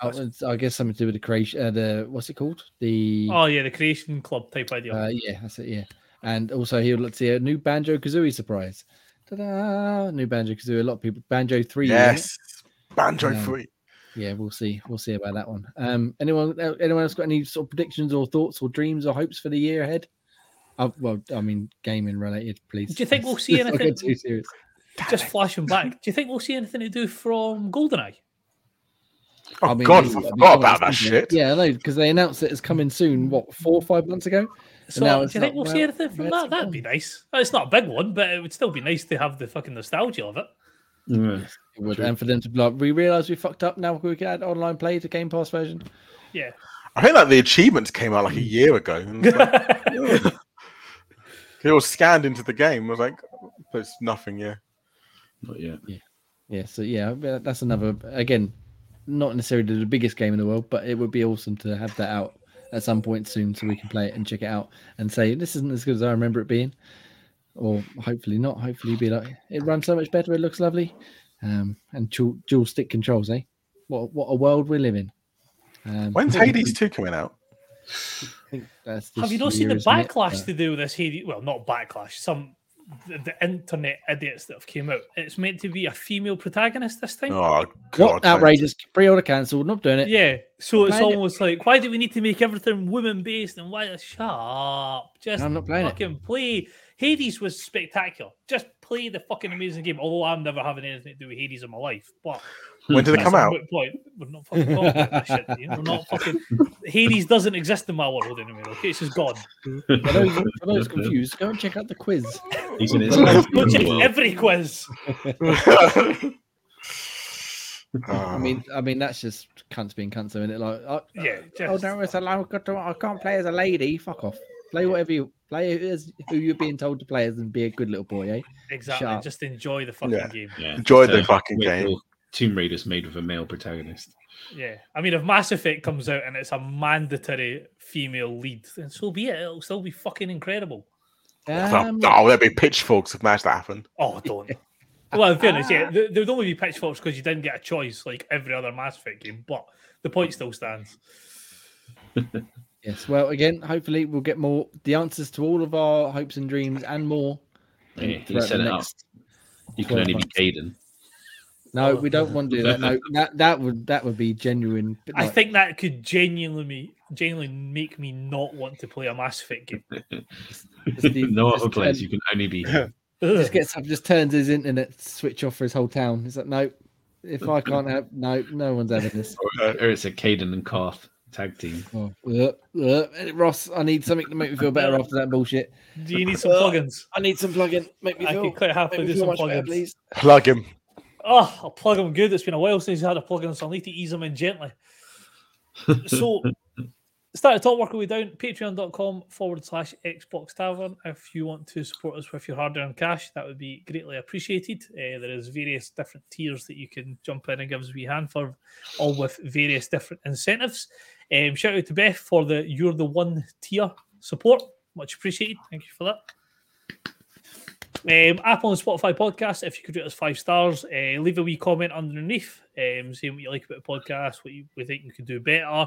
Oh, I guess something to do with the creation. What's it called? The Creation Club type idea. Yeah, that's it. Yeah, and also he would like to see a new Banjo-Kazooie surprise. Ta-da! New Banjo-Kazooie. A lot of people. Banjo 3. Yes, Banjo 3. Yeah, we'll see. We'll see about that one. Anyone else got any sort of predictions or thoughts or dreams or hopes for the year ahead? Gaming related, please. Do you think we'll see anything? Too serious. Just flashing back. Do you think we'll see anything to do from GoldenEye? Oh, God, I forgot about that shit. Yeah, I know, because they announced it as coming soon, 4 or 5 months ago? So, do you think we'll see anything from that? That'd be nice. It's not a big one, but it would still be nice to have the fucking nostalgia of it. Mm. Yes, it would. And for them to be like, we realise we fucked up, now we can add online play to Game Pass version. Yeah. I think like the achievements came out like a year ago. And it was like, they all scanned into the game. I was like, there's nothing, yeah. Not yet. Yeah, so yeah, that's another, again, not necessarily the biggest game in the world, but it would be awesome to have that out at some point soon so we can play it and check it out and say, this isn't as good as I remember it being. Or hopefully not. Hopefully be like, it runs so much better, it looks lovely. And dual stick controls, eh? What a world we live in. When's Hades 2 coming out? I think that's have you not seen the backlash to do with this Hades? Well, not backlash. The internet idiots that have came out. It's meant to be a female protagonist this time. Oh, God. What outrageous. Pre-order cancelled. Not doing it. Yeah. So it's almost like, why do we need to make everything women-based? And why? Shut up. Just fucking play. Hades was spectacular. Just play the fucking amazing game. Although I'm never having anything to do with Hades in my life. But when did it come out? Point. We're not fucking talking about that shit. We're not fucking... Hades doesn't exist in my world anymore. Okay, it's just gone. For those confused, go and check out the quiz. He's in his go check every quiz. I mean, that's just cunts being cunts, isn't it? Like, I can't play as a lady. Fuck off. Play whatever you play, as who you're being told to play as, and be a good little boy, eh? Exactly. Just enjoy the fucking game. Yeah. Enjoy the fucking game. Tomb Raider's made with a male protagonist. Yeah, I mean, if Mass Effect comes out and it's a mandatory female lead, then so be it. It'll still be fucking incredible. There'll be pitchforks if that happened. Oh, don't. Well, in fairness, yeah, there'd only be pitchforks because you didn't get a choice like every other Mass Effect game. But the point still stands. Yes, well, again, hopefully we'll get more the answers to all of our hopes and dreams and more. Yeah, you set it up. You can only be Caden. No, we don't want to do that. No, that would be genuine. Like, I think that could genuinely make me not want to play a Mass Effect game. No other place. You can only be. Just turns his internet switch off for his whole town. He's like, no, if I can't have, no one's having this. Or it's a Caden and Karth. Tag team. Oh, Ross, I need something to make me feel better after that bullshit. Do you need some plugins? I need some plugin. Make me feel. I can quite happily do some plugins, please. Plug him. Oh, I'll plug him good. It's been a while since I had a plugin, so I need to ease him in gently. So, start to talk, work our way down. Patreon.com/Xbox Tavern. If you want to support us with your hard-earned cash, that would be greatly appreciated. There is various different tiers that you can jump in and give us a wee hand for, all with various different incentives. Shout out to Beth for the You're the One tier support. Much appreciated. Thank you for that. Apple and Spotify podcast, if you could rate us 5 stars, leave a wee comment underneath, saying what you like about the podcast, what we think you could do better.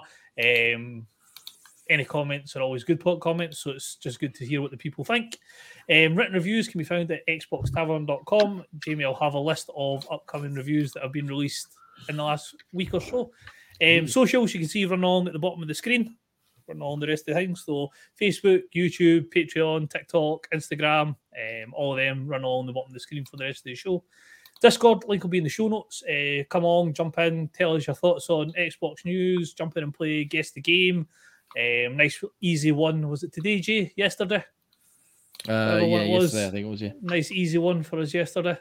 Any comments are always good comments, so it's just good to hear what the people think. Written reviews can be found at xboxtavern.com. Jamie will have a list of upcoming reviews that have been released in the last week or so. Socials, you can see run along at the bottom of the screen. Run along the rest of the things. So Facebook, YouTube, Patreon, TikTok, Instagram, all of them run along the bottom of the screen for the rest of the show. Discord link will be in the show notes. Come on, jump in, tell us your thoughts on Xbox news, jump in and play Guess the Game. Nice easy one. Was it today, Jay? Yesterday? Yesterday, I think it was, yeah. Nice easy one for us yesterday.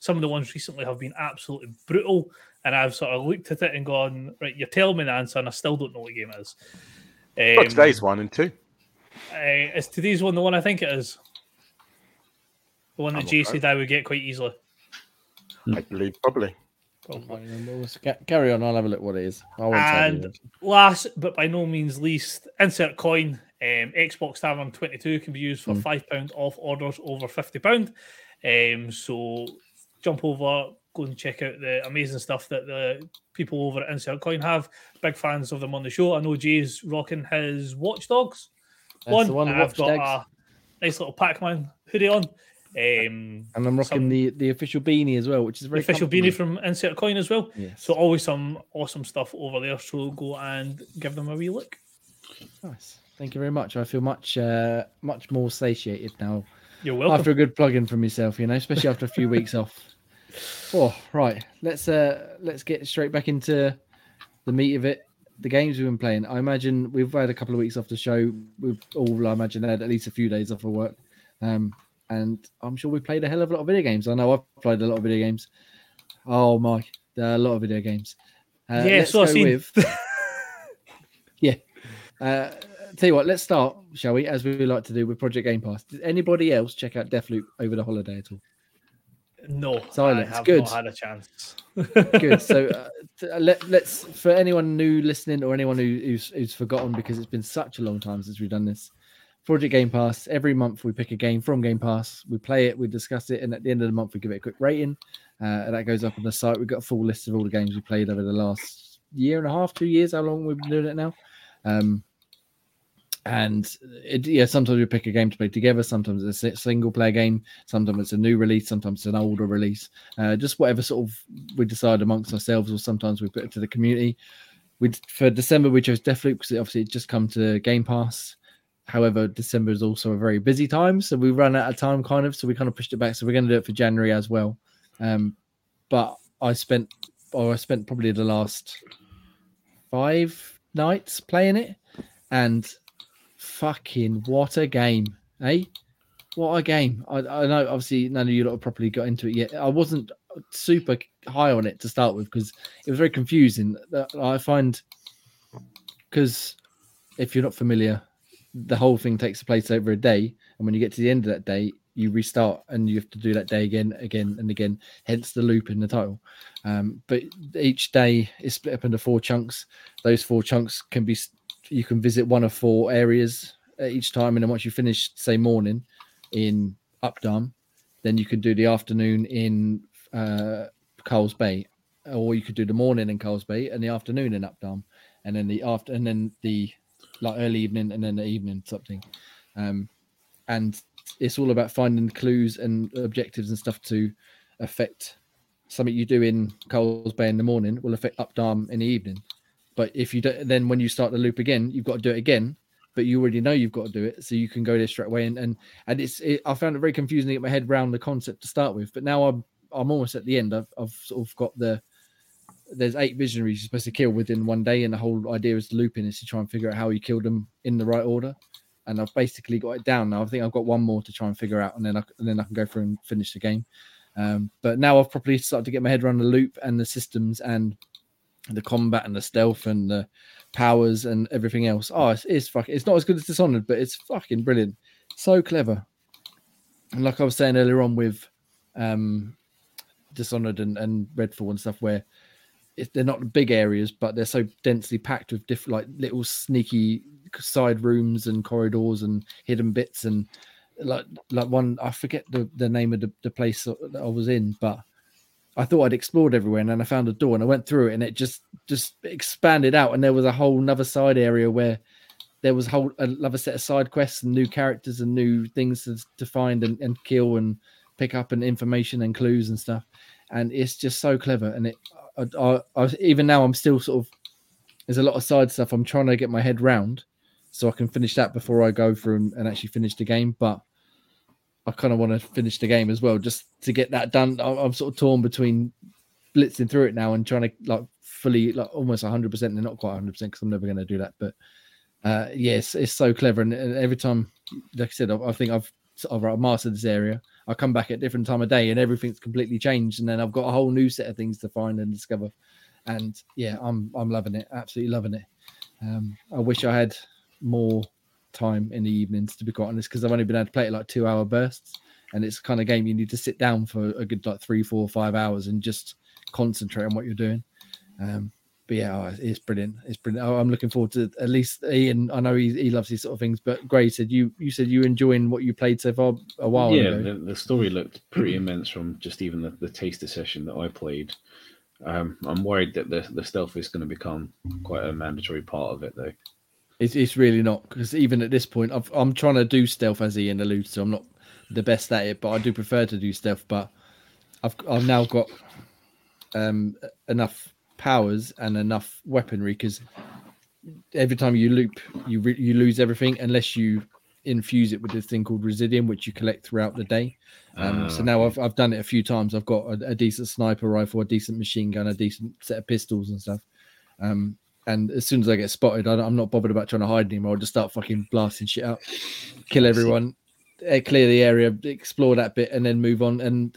Some of the ones recently have been absolutely brutal, and I've sort of looked at it and gone, right, you're telling me the answer, and I still don't know what game it is. Today's one and two. Is today's one the one I think it is? The one that Jay said I would get quite easily? I believe, probably. Carry on, I'll have a look what it is. And last, but by no means least, insert coin. Xbox Tavern 22 can be used for £5 off orders over £50. So jump over, go and check out the amazing stuff that the people over at Insert Coin have. Big fans of them on the show. I know Jay's rocking his Watch Dogs one. And I've got a nice little Pac-Man hoodie on. And I'm rocking the official beanie as well, which is very official beanie from Insert Coin as well. Yes. So always some awesome stuff over there. So go and give them a wee look. Nice. Thank you very much. I feel much more satiated now. You're welcome. After a good plug-in from yourself, especially after a few weeks off. Oh, right. Let's get straight back into the meat of it. The games we've been playing. I imagine we've had a couple of weeks off the show. We've all, I imagine, had at least a few days off of work. And I'm sure we played a hell of a lot of video games. I know I've played a lot of video games. Oh, my. There are a lot of video games. Yeah. Tell you what, let's start, shall we, as we like to do with Project Game Pass. Did anybody else check out Deathloop over the holiday at all? No, silence. I have not had a chance. Good. So let's, for anyone new listening or anyone who's forgotten, because it's been such a long time since we've done this, Project Game Pass, every month we pick a game from Game Pass, we play it, we discuss it, and at the end of the month we give it a quick rating. And that goes up on the site. We've got a full list of all the games we played over the last year and a half, 2 years, how long we've been doing it now. Sometimes we pick a game to play together. Sometimes it's a single player game. Sometimes it's a new release. Sometimes it's an older release. Just whatever sort of we decide amongst ourselves, or sometimes we put it to the community. For December, we chose Deathloop because obviously it's just come to Game Pass. However, December is also a very busy time, so we run out of time kind of. So we kind of pushed it back. So we're going to do it for January as well. But I spent probably the last 5 nights playing it, and fucking what a game, eh? What a game. I know, obviously, none of you lot have properly got into it yet. I wasn't super high on it to start with because it was very confusing. I find, because if you're not familiar, the whole thing takes place over a day, and when you get to the end of that day, you restart and you have to do that day again and again, hence the loop in the title. But each day is split up into 4 chunks. Those 4 chunks can be... You can visit one of 4 areas each time, and then once you finish, say, morning in Updam, then you can do the afternoon in Coles Bay, or you could do the morning in Coles Bay and the afternoon in Updam, and then the early evening, and then the evening something. And it's all about finding clues and objectives and stuff to affect something you do in Coles Bay in the morning will affect Updam in the evening. But if you don't, then when you start the loop again, you've got to do it again. But you already know you've got to do it, so you can go there straight away. And I found it very confusing to get my head round the concept to start with. But now I'm almost at the end. I've sort of got there's 8 visionaries you're supposed to kill within one day, and the whole idea is looping is to try and figure out how you killed them in the right order. And I've basically got it down now. I think I've got one more to try and figure out, and then I can go through and finish the game. But now I've probably started to get my head around the loop and the systems and the combat and the stealth and the powers and everything else. Oh, it's not as good as Dishonored, but it's fucking brilliant. So clever. And like I was saying earlier on with Dishonored and Redfall and stuff, where they're not big areas, but they're so densely packed with different, like, little sneaky side rooms and corridors and hidden bits and like one, I forget the name of the place that I was in, but I thought I'd explored everywhere, and then I found a door and I went through it, and it just expanded out, and there was a whole nother side area where there was another set of side quests and new characters and new things to find and kill and pick up and information and clues and stuff. And it's just so clever. And I even now I'm still sort of, there's a lot of side stuff I'm trying to get my head round so I can finish that before I go through and actually finish the game. But I kind of want to finish the game as well, just to get that done. I'm sort of torn between blitzing through it now and trying to fully, almost 100%, and not quite 100% because I'm never going to do that. But yes, it's so clever. And every time, like I said, I think I've sort of mastered this area. I come back at a different time of day and everything's completely changed. And then I've got a whole new set of things to find and discover. And yeah, I'm loving it. Absolutely loving it. I wish I had more time in the evenings, to be quite honest, because I've only been able to play it 2-hour bursts, and it's the kind of game you need to sit down for a good 3, 4, 5 hours and just concentrate on what you're doing. But yeah, it's brilliant. It's brilliant. I'm looking forward to, at least Ian, I know he loves these sort of things, but Gray said you were enjoying what you played so far a while ago. Yeah, the story looked pretty immense from just even the taster session that I played. I'm worried that the stealth is going to become quite a mandatory part of it, though. It's really not, because even at this point, I'm trying to do stealth, as Ian alludes to. I'm not the best at it, but I do prefer to do stealth. But I've now got enough powers and enough weaponry, because every time you loop, you lose everything unless you infuse it with this thing called residium, which you collect throughout the day. So now I've done it a few times. I've got a decent sniper rifle, a decent machine gun, a decent set of pistols and stuff. And as soon as I get spotted, I'm not bothered about trying to hide anymore. I'll just start fucking blasting shit up, kill everyone, clear the area, explore that bit, and then move on. And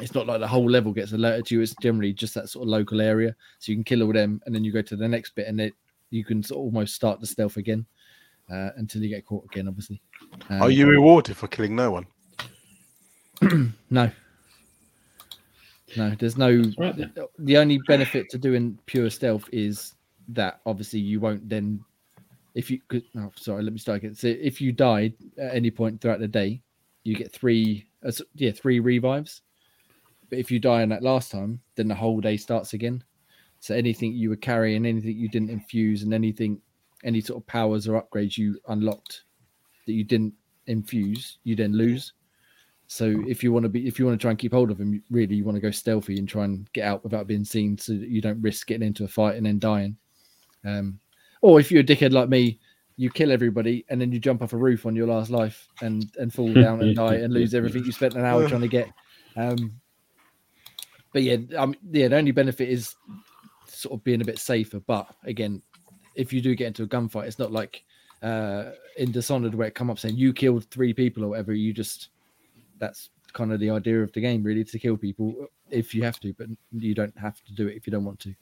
it's not like the whole level gets alerted to you. It's generally just that sort of local area. So you can kill all them, and then you go to the next bit, and you can sort of almost start the stealth again until you get caught again, obviously. Are you rewarded for killing no one? No, there's no. Right, the only benefit to doing pure stealth is that obviously you won't then, if you could. Oh, sorry, let me start again. So if you died at any point throughout the day, you get three revives. But if you die on that last time, then the whole day starts again. So anything you were carrying, anything you didn't infuse, and any sort of powers or upgrades you unlocked that you didn't infuse, you then lose. So if you want to try and keep hold of him, really you want to go stealthy and try and get out without being seen, so that you don't risk getting into a fight and then dying. Or if you're a dickhead like me, you kill everybody and then you jump off a roof on your last life and fall down and die and lose everything you spent an hour trying to get. But yeah, the only benefit is sort of being a bit safer. But again, if you do get into a gunfight, it's not like in Dishonored where it come up saying you killed 3 people or whatever. You just That's kind of the idea of the game, really, to kill people if you have to, but you don't have to do it if you don't want to.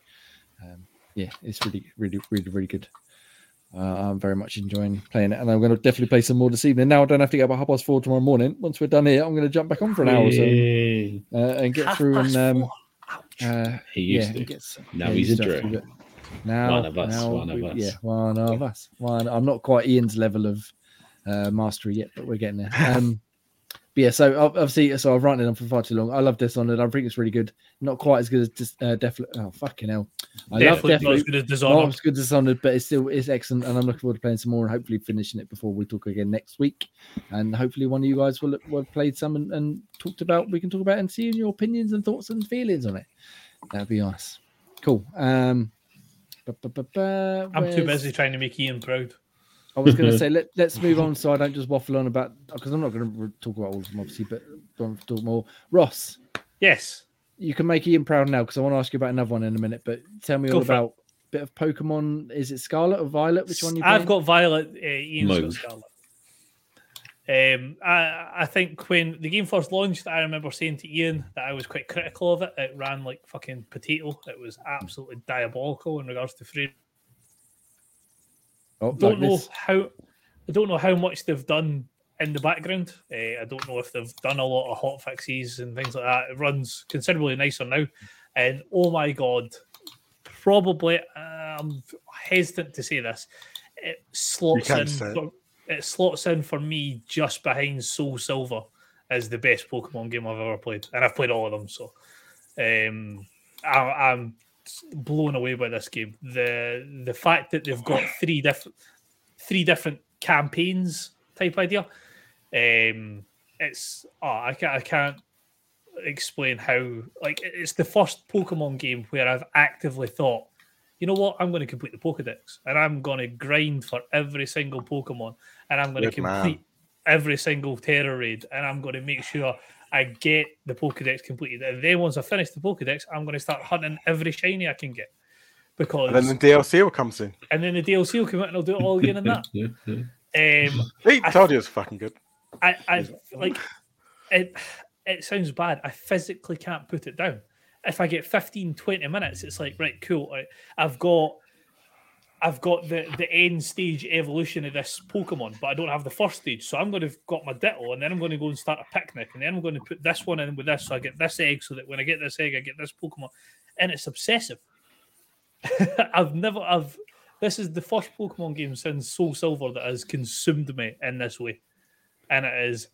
Yeah, it's really, really, really, really good. I'm very much enjoying playing it, and I'm going to definitely play some more this evening. Now I don't have to get up at 4:30 tomorrow morning. Once we're done here, I'm going to jump back on for an hour or so and get through and he's a drone. Now one of us. I'm not quite Ian's level of mastery yet, but we're getting there. But yeah, so obviously, I've ranted on for far too long. I love Dishonored. I think it's really good. Not quite as good as Deathloop. Oh, fucking hell! I love Deathloop. Not as good as Dishonored. Not as good as Dishonored, but it's excellent, and I'm looking forward to playing some more and hopefully finishing it before we talk again next week. And hopefully, one of you guys will have played some and talked about. We can talk about and see your opinions and thoughts and feelings on it. That'd be nice. Cool. I'm too busy trying to make Ian proud. I was going to say, let's move on so I don't just waffle on about, because I'm not going to talk about all of them, obviously, but don't have to talk more. Ross. Yes. You can make Ian proud now, because I want to ask you about another one in a minute, but tell me all about a bit of Pokemon. Is it Scarlet or Violet? Which one you playing? I've got Violet. Ian's got Scarlet. I think when the game first launched, I remember saying to Ian that I was quite critical of it. It ran like fucking potato. It was absolutely diabolical in regards to frame. I don't know how much they've done in the background. I don't know if they've done a lot of hot fixes and things like that. It runs considerably nicer now. And oh my god, probably I'm hesitant to say this. It slots in. it slots in for me just behind Soul Silver as the best Pokemon game I've ever played, and I've played all of them. So I'm blown away by this game. The fact that they've got three different campaigns type idea. I can't explain how, like, it's the first Pokemon game where I've actively thought, you know what, I'm going to complete the Pokedex and I'm going to grind for every single Pokemon and I'm going to complete every single Terra raid and I'm going to make sure I get the Pokedex completed. And then once I finish the Pokedex, I'm going to start hunting every shiny I can get. Because and then the DLC will come soon. And then the DLC will come out and I'll do it all again and that. I told you it's fucking good. I like it. It sounds bad. I physically can't put it down. If I get 15, 20 minutes, it's like, right, cool. I've got the end stage evolution of this Pokemon, but I don't have the first stage. So I'm going to have got my Ditto, and then I'm going to go and start a picnic, and then I'm going to put this one in with this, so I get this egg, so that when I get this egg, I get this Pokemon. And it's obsessive. This is the first Pokemon game since Soul Silver that has consumed me in this way. And it is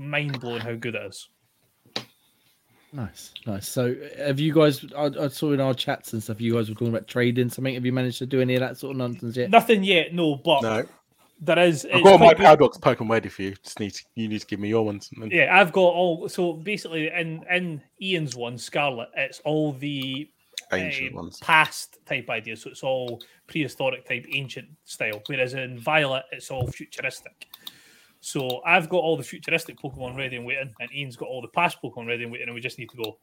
mind-blowing how good it is. Nice. So have you guys, I saw in our chats and stuff, you guys were talking about trading something. Have you managed to do any of that sort of nonsense yet? Nothing yet, no, but no. There is... I've got my Paradox Pokemon ready for you. You need to give me your ones. Yeah, I've got all... So basically, in Ian's one, Scarlet, it's all the ancient ones. Past type ideas. So it's all prehistoric type, ancient style. Whereas in Violet, it's all futuristic. So I've got all the futuristic Pokemon ready and waiting, and Ian's got all the past Pokemon ready and waiting, and we just need to go.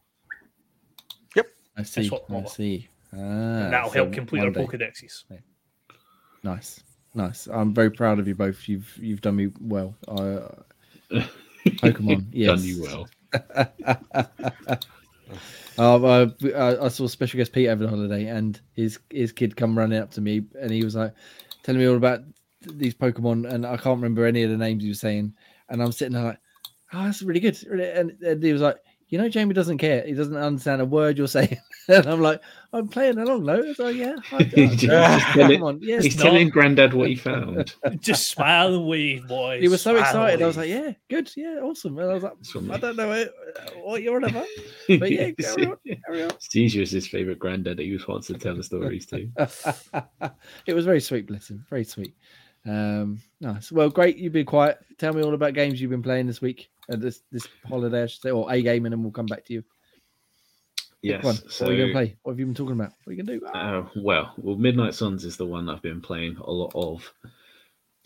Yep. I see. And that'll help complete our Pokedexes. Yeah. Nice. I'm very proud of you both. You've done me well. Pokemon, yes. Done you well. I saw special guest Pete over the holiday, and his kid come running up to me, and he was like, telling me all about these Pokemon, and I can't remember any of the names he was saying, and I'm sitting there like, oh, that's really good. And he was like, you know, Jamie doesn't care. He doesn't understand a word you're saying. And I'm like, I'm playing along, though. So yeah. He's telling Grandad what he found. Just smile and wave, boys. He was so excited. I was like, yeah, good. Yeah, awesome. And I was like, I don't know what you're on about. But yeah, carry on. Caesar is his favourite Grandad that he wants to tell the stories to. It was very sweet, bless him. Very sweet. Nice. Well, great. You've been quiet. Tell me all about games you've been playing this week, this holiday, I should say, or a game, and then we'll come back to you. Yes. So, what are you going to play? What have you been talking about? What are you going to do? Well, Midnight Suns is the one that I've been playing a lot of,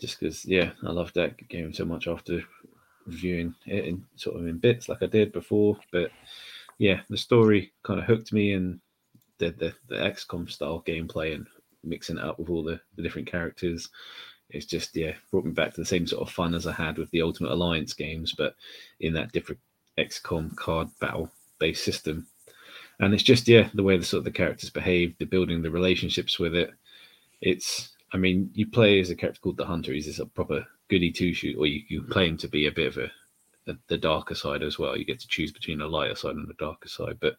just because, yeah, I love that game so much after reviewing it in sort of in bits like I did before. But yeah, the story kind of hooked me, and the XCOM style gameplay and mixing it up with all the different characters. It's just, yeah, brought me back to the same sort of fun as I had with the Ultimate Alliance games, but in that different XCOM card battle-based system. And it's just, yeah, the way the sort of the characters behave, the building the relationships with it. It's, I mean, you play as a character called the Hunter. He's just a proper goody two-shoot, or you play him to be a bit of the darker side as well. You get to choose between the lighter side and the darker side, but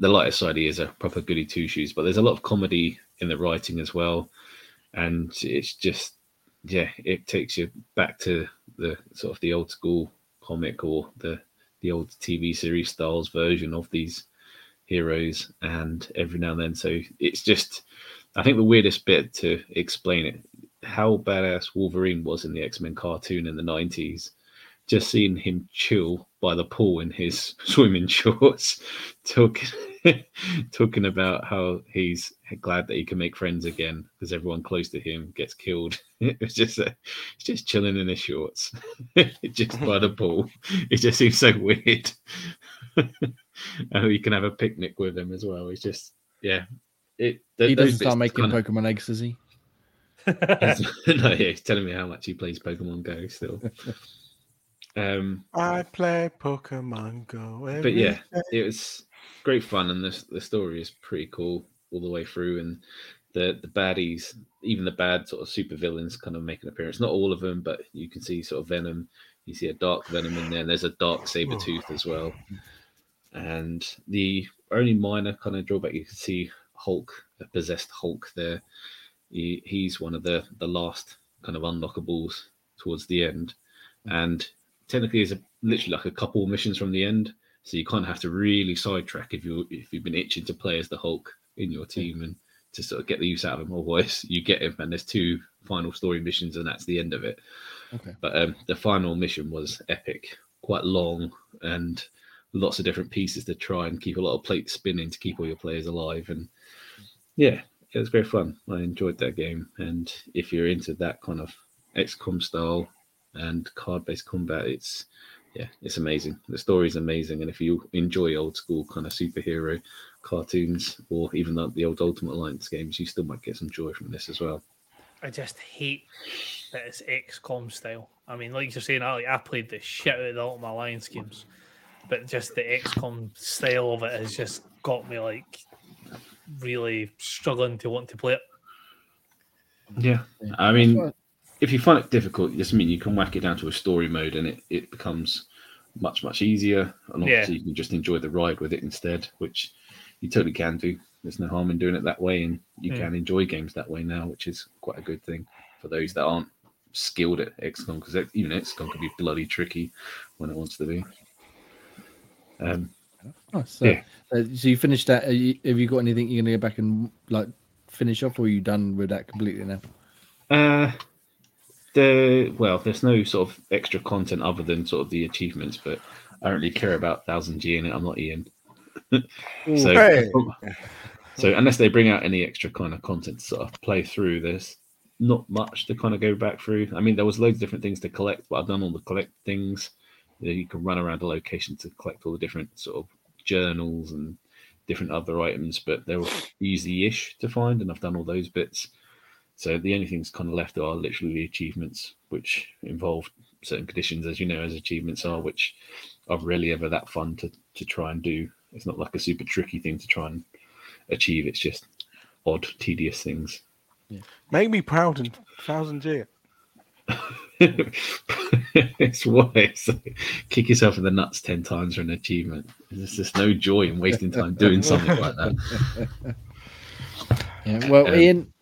the lighter side, he is a proper goody two-shoes. But there's a lot of comedy in the writing as well. And it's just, yeah, it takes you back to the sort of the old school comic or the old TV series styles version of these heroes, and every now and then. So it's just, I think the weirdest bit to explain it, how badass Wolverine was in the X-Men cartoon in the 90s, just seeing him chill by the pool in his swimming shorts, talking about how he's glad that he can make friends again because everyone close to him gets killed. It's just chilling in his shorts, just by the pool. It just seems so weird. And you can have a picnic with him as well. It's just, yeah. He doesn't start making Pokemon eggs, does he? No, yeah, he's telling me how much he plays Pokemon Go still. I play Pokemon Go. But yeah, it was great fun, and the story is pretty cool all the way through. And the baddies, even the bad sort of super villains, kind of make an appearance. Not all of them, but you can see sort of Venom. You see a dark Venom in there, and there's a dark Sabertooth as well. And the only minor kind of drawback, you can see Hulk, a possessed Hulk there. He's one of the last kind of unlockables towards the end. And technically, it's literally like a couple missions from the end. So you kind of have to really sidetrack if you've been itching to play as the Hulk in your team and to sort of get the use out of him. Otherwise, you get him, and there's two final story missions, and that's the end of it. Okay. But the final mission was epic, quite long, and lots of different pieces to try and keep a lot of plates spinning to keep all your players alive. And yeah, it was great fun. I enjoyed that game. And if you're into that kind of XCOM style and card-based combat, it's amazing. The story's amazing. And if you enjoy old school kind of superhero cartoons or even the old Ultimate Alliance games, you still might get some joy from this as well. I just hate that it's XCOM style. I mean, like you're saying, I played the shit out of the Ultimate Alliance games, but just the XCOM style of it has just got me like really struggling to want to play it. Yeah. I mean, if you find it difficult, it doesn't mean you can whack it down to a story mode and it becomes much, much easier. And obviously you can just enjoy the ride with it instead, which you totally can do. There's no harm in doing it that way. And you can enjoy games that way now, which is quite a good thing for those that aren't skilled at XCOM, because even XCOM can be bloody tricky when it wants to be. So you finished that. Have you got anything you're going to go back and like finish off, or are you done with that completely now? There's no sort of extra content other than sort of the achievements, but I don't really care about 1000G in it. I'm not Ian. So unless they bring out any extra kind of content to sort of play through, there's not much to kind of go back through. I mean, there was loads of different things to collect, but I've done all the collect things. You can run around the location to collect all the different sort of journals and different other items, but they were easy-ish to find, and I've done all those bits. So the only things kind of left are literally the achievements, which involve certain conditions, as you know, as achievements are, which are really ever that fun to try and do. It's not like a super tricky thing to try and achieve. It's just odd, tedious things. Yeah. Make me proud and 1000G. It's wise. Kick yourself in the nuts 10 times for an achievement. There's just no joy in wasting time doing something like that. Yeah, well, Ian,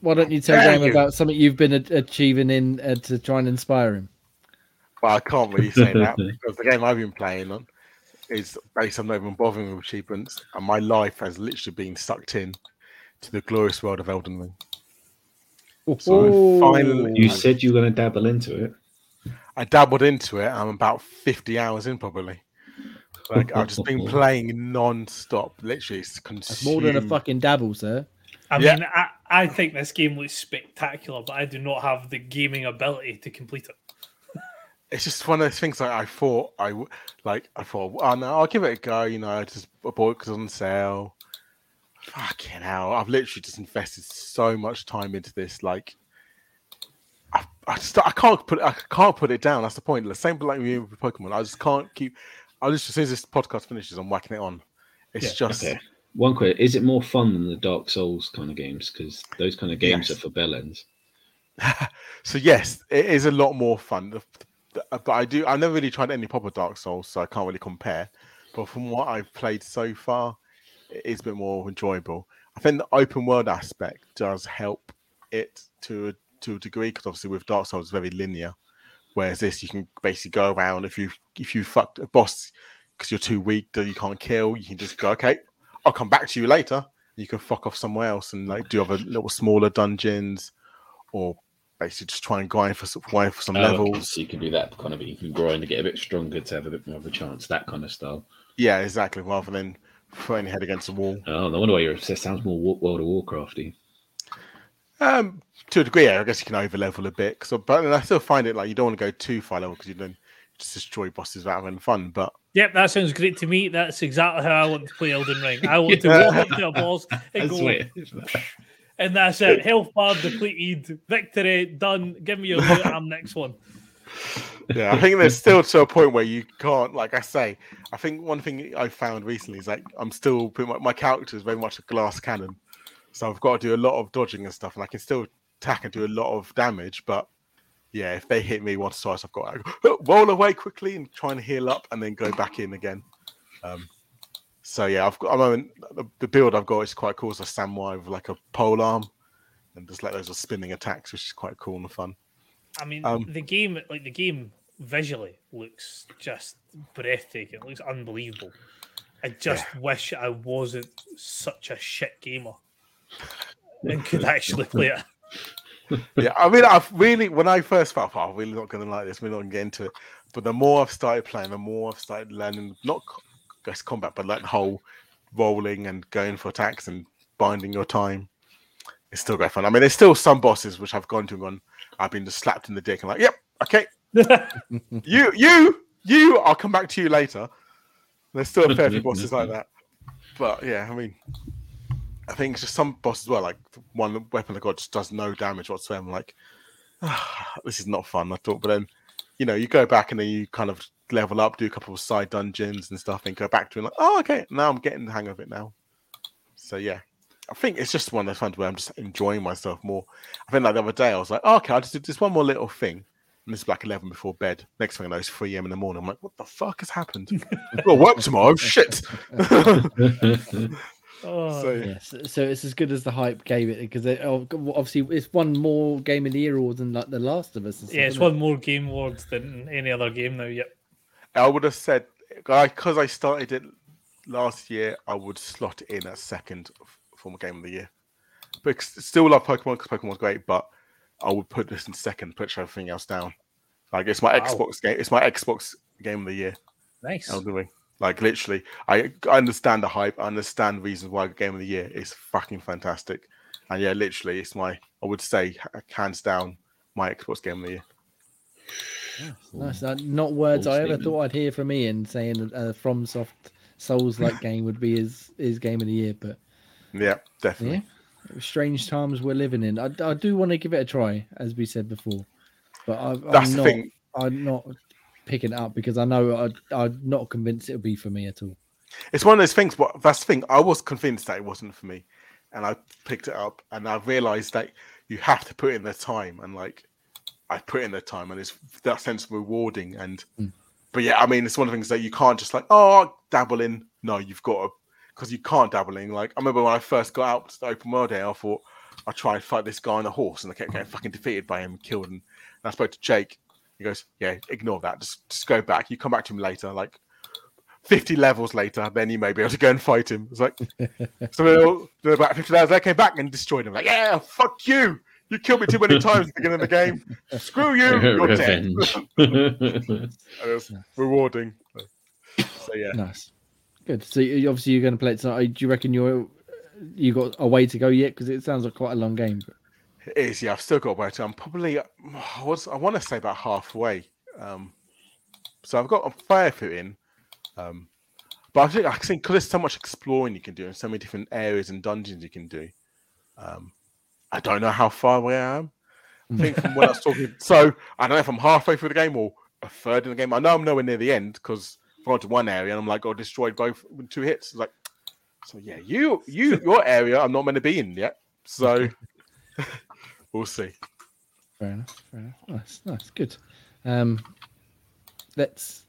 why don't you tell Graham about something you've been achieving in to try and inspire him? Well, I can't really say that because the game I've been playing on is based on not even bothering with achievements, and my life has literally been sucked in to the glorious world of Elden Ring. So finally, you said you were going to dabble into it. I dabbled into it. I'm about 50 hours in, probably. Like, I've just been playing non-stop. Literally, it's more than a fucking dabble, sir. I mean, I think this game looks spectacular, but I do not have the gaming ability to complete it. It's just one of those things. Like I thought, oh no, I'll give it a go. You know, I just bought it because it was on sale. Fucking hell, I've literally just invested so much time into this. Like, I can't put it down. That's the point. The same like me with Pokemon. I just can't keep. As soon as this podcast finishes, I'm whacking it on. Okay. One question: is it more fun than the Dark Souls kind of games? Because those kind of games are for bellends. So yes, it is a lot more fun. But I've never really tried any proper Dark Souls, so I can't really compare. But from what I've played so far, it is a bit more enjoyable. I think the open world aspect does help it to a degree, because obviously with Dark Souls it's very linear, whereas this you can basically go around. If you fucked a boss because you're too weak that you can't kill, you can just go, okay, I'll come back to you later. You can fuck off somewhere else and like do other little smaller dungeons, or basically just try and grind for some levels. Okay. So you can do that kind of. You can grind to get a bit stronger to have a bit more of a chance. That kind of style. Yeah, exactly. Rather than throwing your head against the wall. Oh, no wonder why you're obsessed. Sounds more World of Warcrafty. To a degree, yeah, I guess you can overlevel a bit. But I still find it like you don't want to go too far level because you don't just destroy bosses without having fun. But yep, that sounds great to me. That's exactly how I want to play Elden Ring. I want to walk into a boss and go, and that's it. Health bar depleted, victory done. Give me your loot. I'm next one. Yeah, I think there's still to a point where you can't, like I say, I think one thing I found recently is like I'm still putting my character is very much a glass cannon. So I've got to do a lot of dodging and stuff, and I can still attack and do a lot of damage. But yeah, if they hit me once or twice, I've got to roll away quickly and try and heal up and then go back in again. So yeah, the build I've got is quite cool. It's a samurai with like a pole arm and just like those are spinning attacks, which is quite cool and fun. I mean, the game visually looks just breathtaking. It looks unbelievable. I just wish I wasn't such a shit gamer and could actually play it. Yeah, I mean, I've really, when I first thought, oh, I'm really not going to like this, we're not going to get into it. But the more I've started playing, the more I've started learning, not just combat, but like the whole rolling and going for attacks and binding your time. It's still great fun. I mean, there's still some bosses which I've gone to and gone, I've been just slapped in the dick and like, yep, okay. you, I'll come back to you later. There's still a fair few bosses like that. But yeah, I mean, I think it's just some bosses as well, like one weapon of God just does no damage whatsoever. I'm like, this is not fun, I thought. But then, you know, you go back and then you kind of level up, do a couple of side dungeons and stuff, and go back to it like, oh, okay, now I'm getting the hang of it now. So yeah, I think it's just one of those times where I'm just enjoying myself more. I think like the other day, I was like, oh, okay, I'll just do this one more little thing. And it's like 11 before bed. Next thing I know, it's 3 a.m. in the morning. I'm like, what the fuck has happened? I've got to work tomorrow. Shit. So it's as good as the hype gave it, because obviously it's one more game of the year award than like The Last of Us. Yeah, it's one more game awards than any other game now. Yep. I would have said, because I started it last year, I would slot it in as second form of game of the year. But still love Pokemon, because Pokemon's great, but I would put this in second, put everything else down. Like it's my Xbox game. It's my Xbox game of the year. Nice. Elden Ring. Like literally, I understand the hype. I understand reasons why game of the year is fucking fantastic. And yeah, literally, it's my, I would say, hands down, my Xbox game of the year. Nice. Not words I ever thought I'd hear from Ian saying FromSoft Souls-like game would be his game of the year. But yeah, definitely. Yeah. Strange times we're living in. I do want to give it a try, as we said before, but I'm not picking it up because I know I'm not convinced it'll be for me at all. It's one of those things, but that's the thing. I was convinced that it wasn't for me, and I picked it up, and I realized that you have to put in the time, and like I put in the time, and it's that sense of rewarding. And but yeah, I mean, it's one of the things that you can't just like, oh, dabble in. No, you've got to. Because you can't dabble in. Like, I remember when I first got out to the open world here, I thought I'd try and fight this guy on a horse, and I kept getting fucking defeated by him and killed. And I spoke to Jake. He goes, yeah, ignore that. Just go back. You come back to him later, like 50 levels later, then you may be able to go and fight him. It's like, so they're about 50 levels. I came back and destroyed him. Like, yeah, fuck you. You killed me too many times at the beginning of the game. Screw you. You're dead. It was rewarding. So, yeah. Nice. Good. So obviously you're going to play it tonight. Do you reckon you got a way to go yet? Because it sounds like quite a long game. But... It is. Yeah, I've still got a way to. I'm probably. I want to say about halfway. So I've got a fair few in. But I think because there's so much exploring you can do and so many different areas and dungeons you can do. I don't know how far away I am. I think from when I was talking. So I don't know if I'm halfway through the game or a third in the game. I know I'm nowhere near the end because. Gone to one area and I'm like, got destroyed both with 2 hits. It's like, so yeah, your area I'm not meant to be in yet. So we'll see. Fair enough. Nice, good. Let's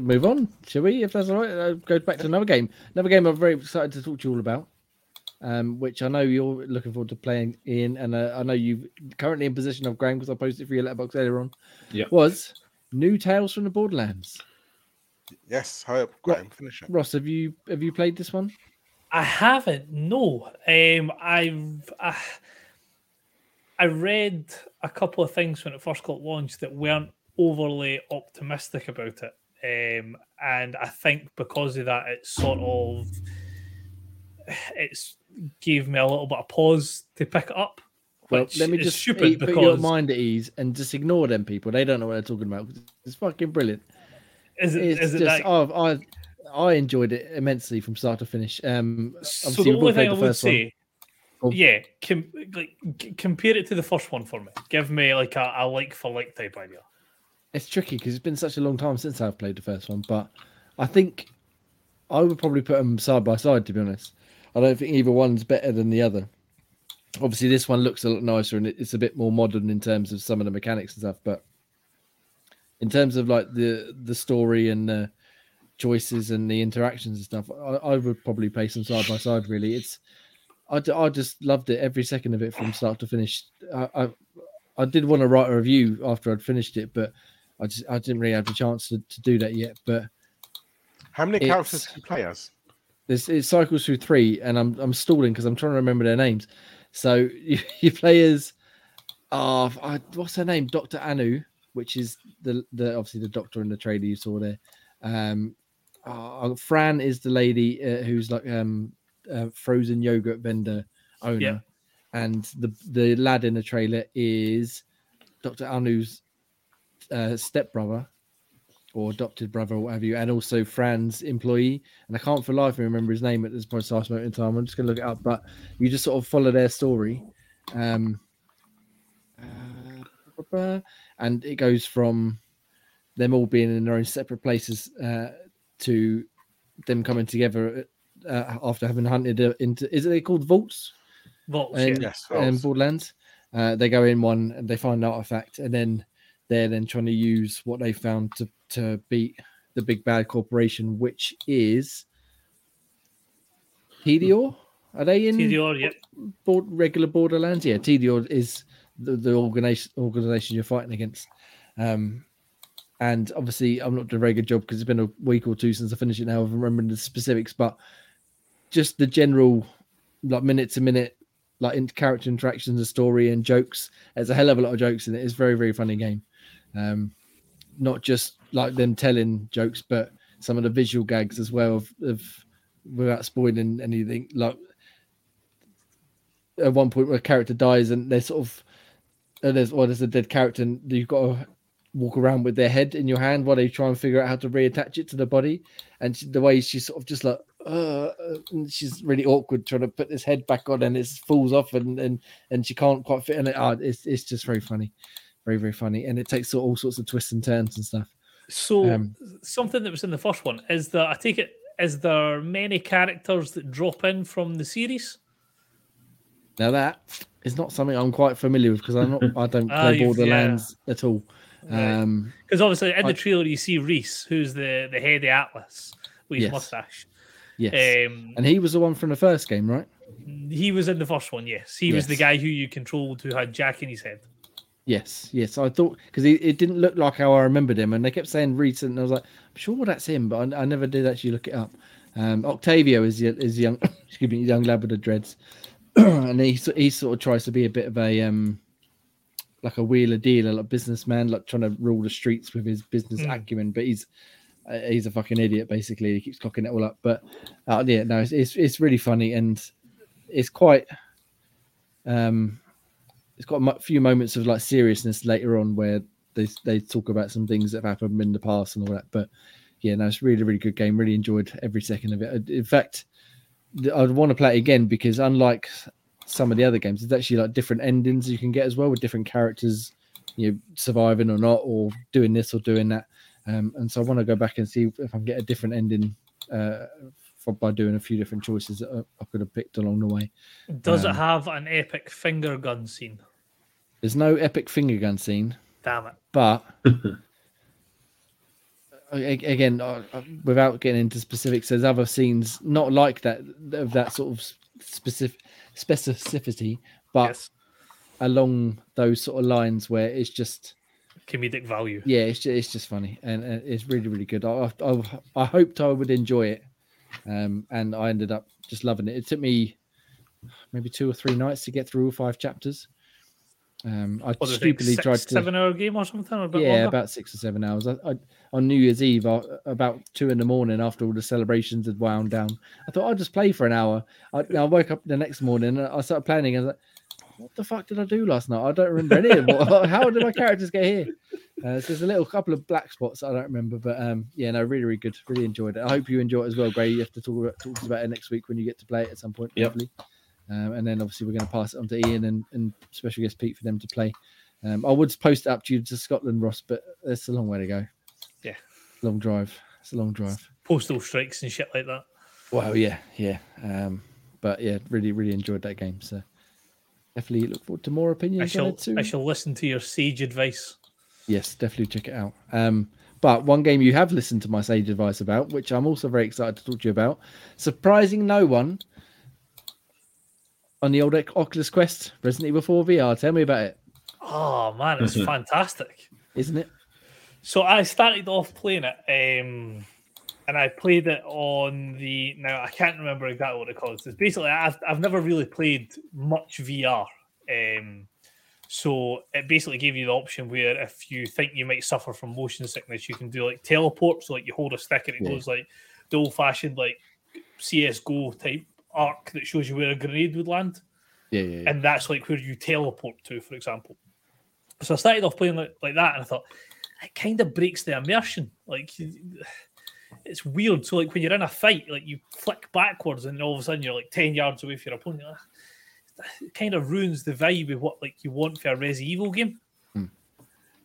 move on, shall we? If that's all right, I'll go back to another game I'm very excited to talk to you all about. Which I know you're looking forward to playing in, and I know you're currently in possession of, Graham, because I posted for your letterbox earlier on. Yeah, was New Tales from the Borderlands. Yes, I hope Graham finish it. Ross, have you played this one? I haven't. No, I read a couple of things when it first got launched that weren't overly optimistic about it, and I think because of that, it sort of gave me a little bit of pause to pick it up. Well, let me just put your mind at ease and just ignore them people. They don't know what they're talking about. It's fucking brilliant. I enjoyed it immensely from start to finish. So the only thing I would say, compare it to the first one for me. Give me like a like for like type idea. It's tricky because it's been such a long time since I've played the first one, but I think I would probably put them side by side. To be honest, I don't think either one's better than the other. Obviously, this one looks a lot nicer and it's a bit more modern in terms of some of the mechanics and stuff, but. In terms of like the story and the choices and the interactions and stuff, I would probably play some side by side. Really, I just loved it every second of it from start to finish. I I did want to write a review after I'd finished it, but I didn't really have the chance to do that yet. But how many characters do you play as? It cycles through three, and I'm stalling because I'm trying to remember their names. So you play as what's her name? Dr. Anu, which is the obviously the doctor in the trailer you saw there. Fran is the lady who's like frozen yogurt vendor owner, yeah. And the lad in the trailer is Dr. Anu's stepbrother or adopted brother or whatever you, and also Fran's employee. And I can't for life remember his name at this precise moment in time. I'm just going to look it up, but you just sort of follow their story. And it goes from them all being in their own separate places to them coming together after having hunted into, is it called vaults? Vaults, yes. In Borderlands. They go in one and they find an artifact, and then they're then trying to use what they found to beat the big bad corporation, which is Tediore. Are they in Tediore, yep. Regular Borderlands? Yeah, Tediore is the organization you're fighting against. And obviously, I'm not doing a very good job because it's been a week or two since I finished it now. I'm remembering the specifics, but just the general, like minute to minute, like character interactions, the story, and jokes. There's a hell of a lot of jokes in it. It's a very, very funny game. Not just like them telling jokes, but some of the visual gags as well. Without spoiling anything, like at one point where a character dies and they're sort of there's a dead character, and you've got to walk around with their head in your hand while they try and figure out how to reattach it to the body. And the way she's sort of just like, she's really awkward trying to put this head back on, and it falls off, and she can't quite fit in it. It's just very funny, very, very funny. And it takes all sorts of twists and turns and stuff. So something that was in the first one is that I take it, is there many characters that drop in from the series? Now that is not something I'm quite familiar with because I don't play Borderlands at all. Because obviously in the trailer you see Reese, who's the head of Atlas with his mustache. Yes, and he was the one from the first game, right? He was in the first one. Yes, he was the guy who you controlled, who had Jack in his head. Yes. I thought because it didn't look like how I remembered him, and they kept saying Reese, and I was like, I'm sure that's him, but I never did actually look it up. Octavio is young, excuse me, young lad with the dreads, and he sort of tries to be a bit of a like a wheeler dealer, like businessman, like trying to rule the streets with his business acumen, but he's a fucking idiot basically. He keeps cocking it all up, but it's really funny, and it's quite it's got a few moments of like seriousness later on where they talk about some things that have happened in the past and all that. But it's really, really good game. Really enjoyed every second of it. In fact, I'd want to play it again because unlike some of the other games, there's actually like different endings you can get as well with different characters, surviving or not, or doing this or doing that. And so I want to go back and see if I can get a different ending by doing a few different choices that I could have picked along the way. Does it have an epic finger gun scene? There's no epic finger gun scene. Damn it. But again, without getting into specifics, there's other scenes not like that, of that sort of specificity, but along those sort of lines where it's just comedic value. Yeah, it's just funny, and it's really, really good. I hoped I would enjoy it, and I ended up just loving it. It took me maybe 2 or 3 nights to get through all 5 chapters. I stupidly tried to 7-hour game or something. Or about 6 or 7 hours. I on New Year's Eve, about 2 a.m, after all the celebrations had wound down, I thought I'll just play for an hour. I woke up the next morning and I started planning. I was like, "What the fuck did I do last night? I don't remember any of it. How did my characters get here?" So there's a little couple of black spots I don't remember, but really, really good. Really enjoyed it. I hope you enjoy it as well, Gray. You have to talk about it next week when you get to play it at some point, hopefully. And then obviously we're going to pass it on to Ian and special guest Pete for them to play. I would post it up to you to Scotland, Ross, but it's a long way to go. Yeah, long drive. It's a long drive. Postal strikes and shit like that. Well, yeah. But yeah, really, really enjoyed that game. So definitely look forward to more opinions. I shall listen to your sage advice. Yes, definitely check it out. But one game you have listened to my sage advice about, which I'm also very excited to talk to you about, surprising no one. On the old Oculus Quest, Resident Evil 4 VR. Tell me about it. Oh man, it's fantastic, isn't it? So I started off playing it, and I played it on the. Now I can't remember exactly what it calls. It's basically I've never really played much VR, so it basically gave you the option where if you think you might suffer from motion sickness, you can do like teleport. So like you hold a stick and it goes like the old-fashioned like CS:GO type arc that shows you where a grenade would land. Yeah. And that's like where you teleport to, for example. So I started off playing like that, and I thought it kind of breaks the immersion. Like it's weird. So like when you're in a fight, like you flick backwards, and all of a sudden you're like 10 yards away from your opponent. It kind of ruins the vibe of what like you want for a Resi Evil game.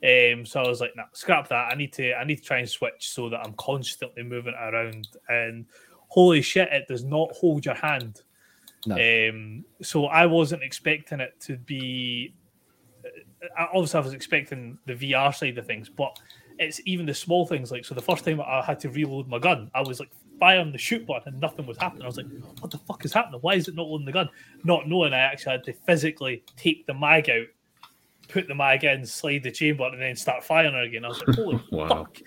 So I was like, nah, scrap that. I need to try and switch so that I'm constantly moving around. And holy shit, it does not hold your hand. No. So I wasn't expecting it to be. Obviously, I was expecting the VR side of things, but it's even the small things. Like, so the first time I had to reload my gun, I was like firing the shoot button and nothing was happening. I was like, "What the fuck is happening? Why is it not loading the gun?" Not knowing, I actually had to physically take the mag out, put the mag in, slide the chamber, and then start firing again. I was like, "Holy fuck!"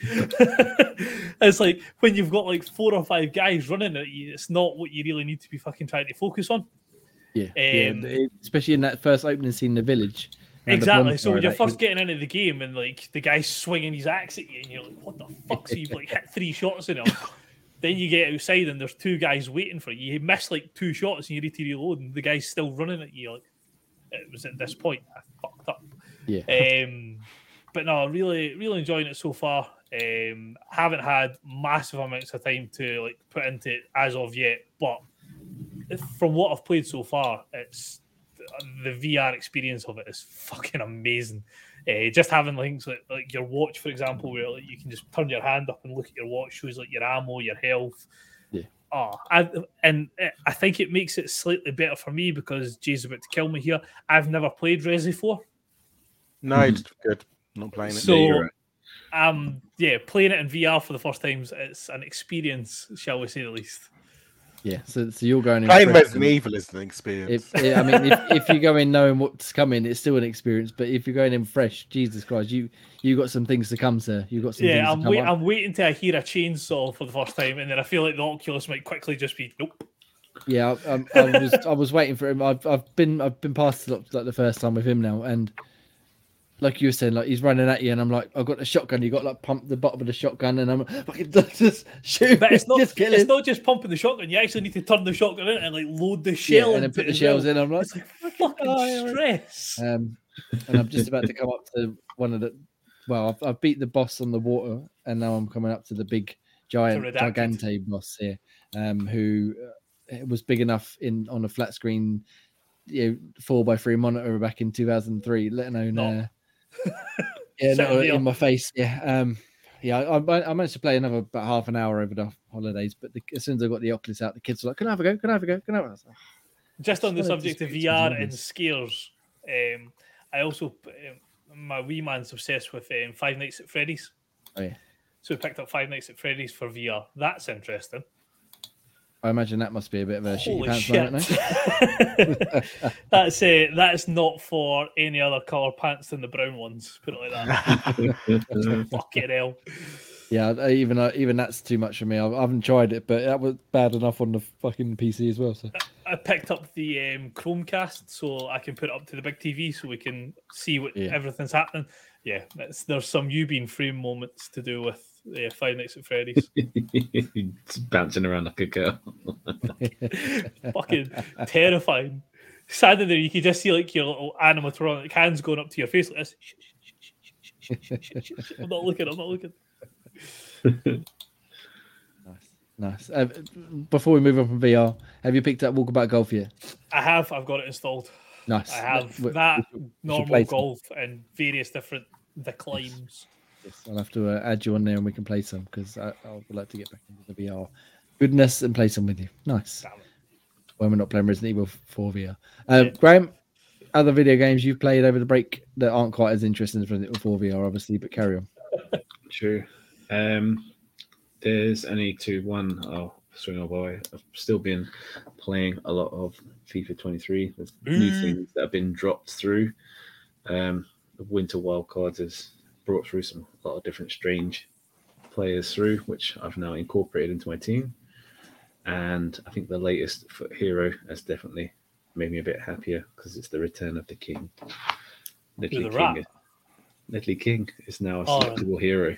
It's like when you've got like 4 or 5 guys running at you, it's not what you really need to be fucking trying to focus on. Yeah, especially in that first opening scene in the village. Exactly. So when you're first getting into the game and like the guy's swinging his axe at you, and you're like, "What the fuck?" So you've like hit 3 shots in him. Then you get outside and there's 2 guys waiting for you. You miss like 2 shots and you need to reload, and the guy's still running at you. Like, it was at this point I fucked up. Yeah. But no, really, really enjoying it so far. Haven't had massive amounts of time to like put into it as of yet, but from what I've played so far, it's the VR experience of it is fucking amazing. Just having links like your watch, for example, where like, you can just turn your hand up and look at your watch, shows like your ammo, your health. Yeah. I think it makes it slightly better for me because Jay's about to kill me here. I've never played Resi 4. No, it's good. I'm not playing it. So, no, right. Playing it in VR for the first time, it's an experience, shall we say the least. Yeah, so you're going in. Playing Resident Evil is an experience. If you go in knowing what's coming, it's still an experience. But if you're going in fresh, Jesus Christ, you got some things to come, sir. You got some. Yeah, things to come. I'm waiting till I hear a chainsaw for the first time, and then I feel like the Oculus might quickly just be nope. Yeah, I was waiting for him. I've been past like the first time with him now, and like you were saying, like he's running at you, and I'm like, I've got the shotgun. You got like pump the bottom of the shotgun, and I'm fucking like, just shoot. But it's not just kill it's him. Not just pumping the shotgun. You actually need to turn the shotgun in and like load the shell and then put the shells in. I'm like, it's like fucking stress. And I'm just about to come up to one of the. Well, I've beat the boss on the water, and now I'm coming up to the big gigante boss here, who was big enough on a flat screen, 4x3 monitor back in 2003. Let alone. In my face. I managed to play another about half an hour over the holidays, but as soon as I got the Oculus out, the kids were like, "Can I have a go? Can I have a go? Can I have a go?" Like, just on the subject of VR and scares, I also my wee man's obsessed with Five Nights at Freddy's. Oh yeah. So we picked up Five Nights at Freddy's for VR. That's interesting. I imagine that must be a bit of a shitty pants moment now. That's not for any other colour pants than the brown ones. Put it like that. Fucking hell. Yeah, even that's too much for me. I haven't tried it, but that was bad enough on the fucking PC as well. So I picked up the Chromecast so I can put it up to the big TV so we can see what everything's happening. Yeah, there's some U-beam frame moments to do with. Yeah, Five Nights at Freddy's. Bouncing around like a girl. Fucking terrifying. Sad in there, you could just see like your little animatronic hands going up to your face like this. I'm not looking. Nice. Before we move on from VR, have you picked up Walkabout Golf yet? I have. I've got it installed. Nice. I have normal golf and various different declines. Yes, I'll have to add you on there and we can play some because I would like to get back into the VR goodness and play some with you. Nice. When we're not playing Resident Evil 4 VR. Graham, other video games you've played over the break that aren't quite as interesting as Resident Evil 4 VR, obviously, but carry on. True. There's only one I'll swing away. I've still been playing a lot of FIFA 23. There's new things that have been dropped through. Winter Wild Cards has brought through a lot of different strange players through, which I've now incorporated into my team. And I think the latest for Hero has definitely made me a bit happier because it's the return of the king. Nidalee King is now a selectable hero.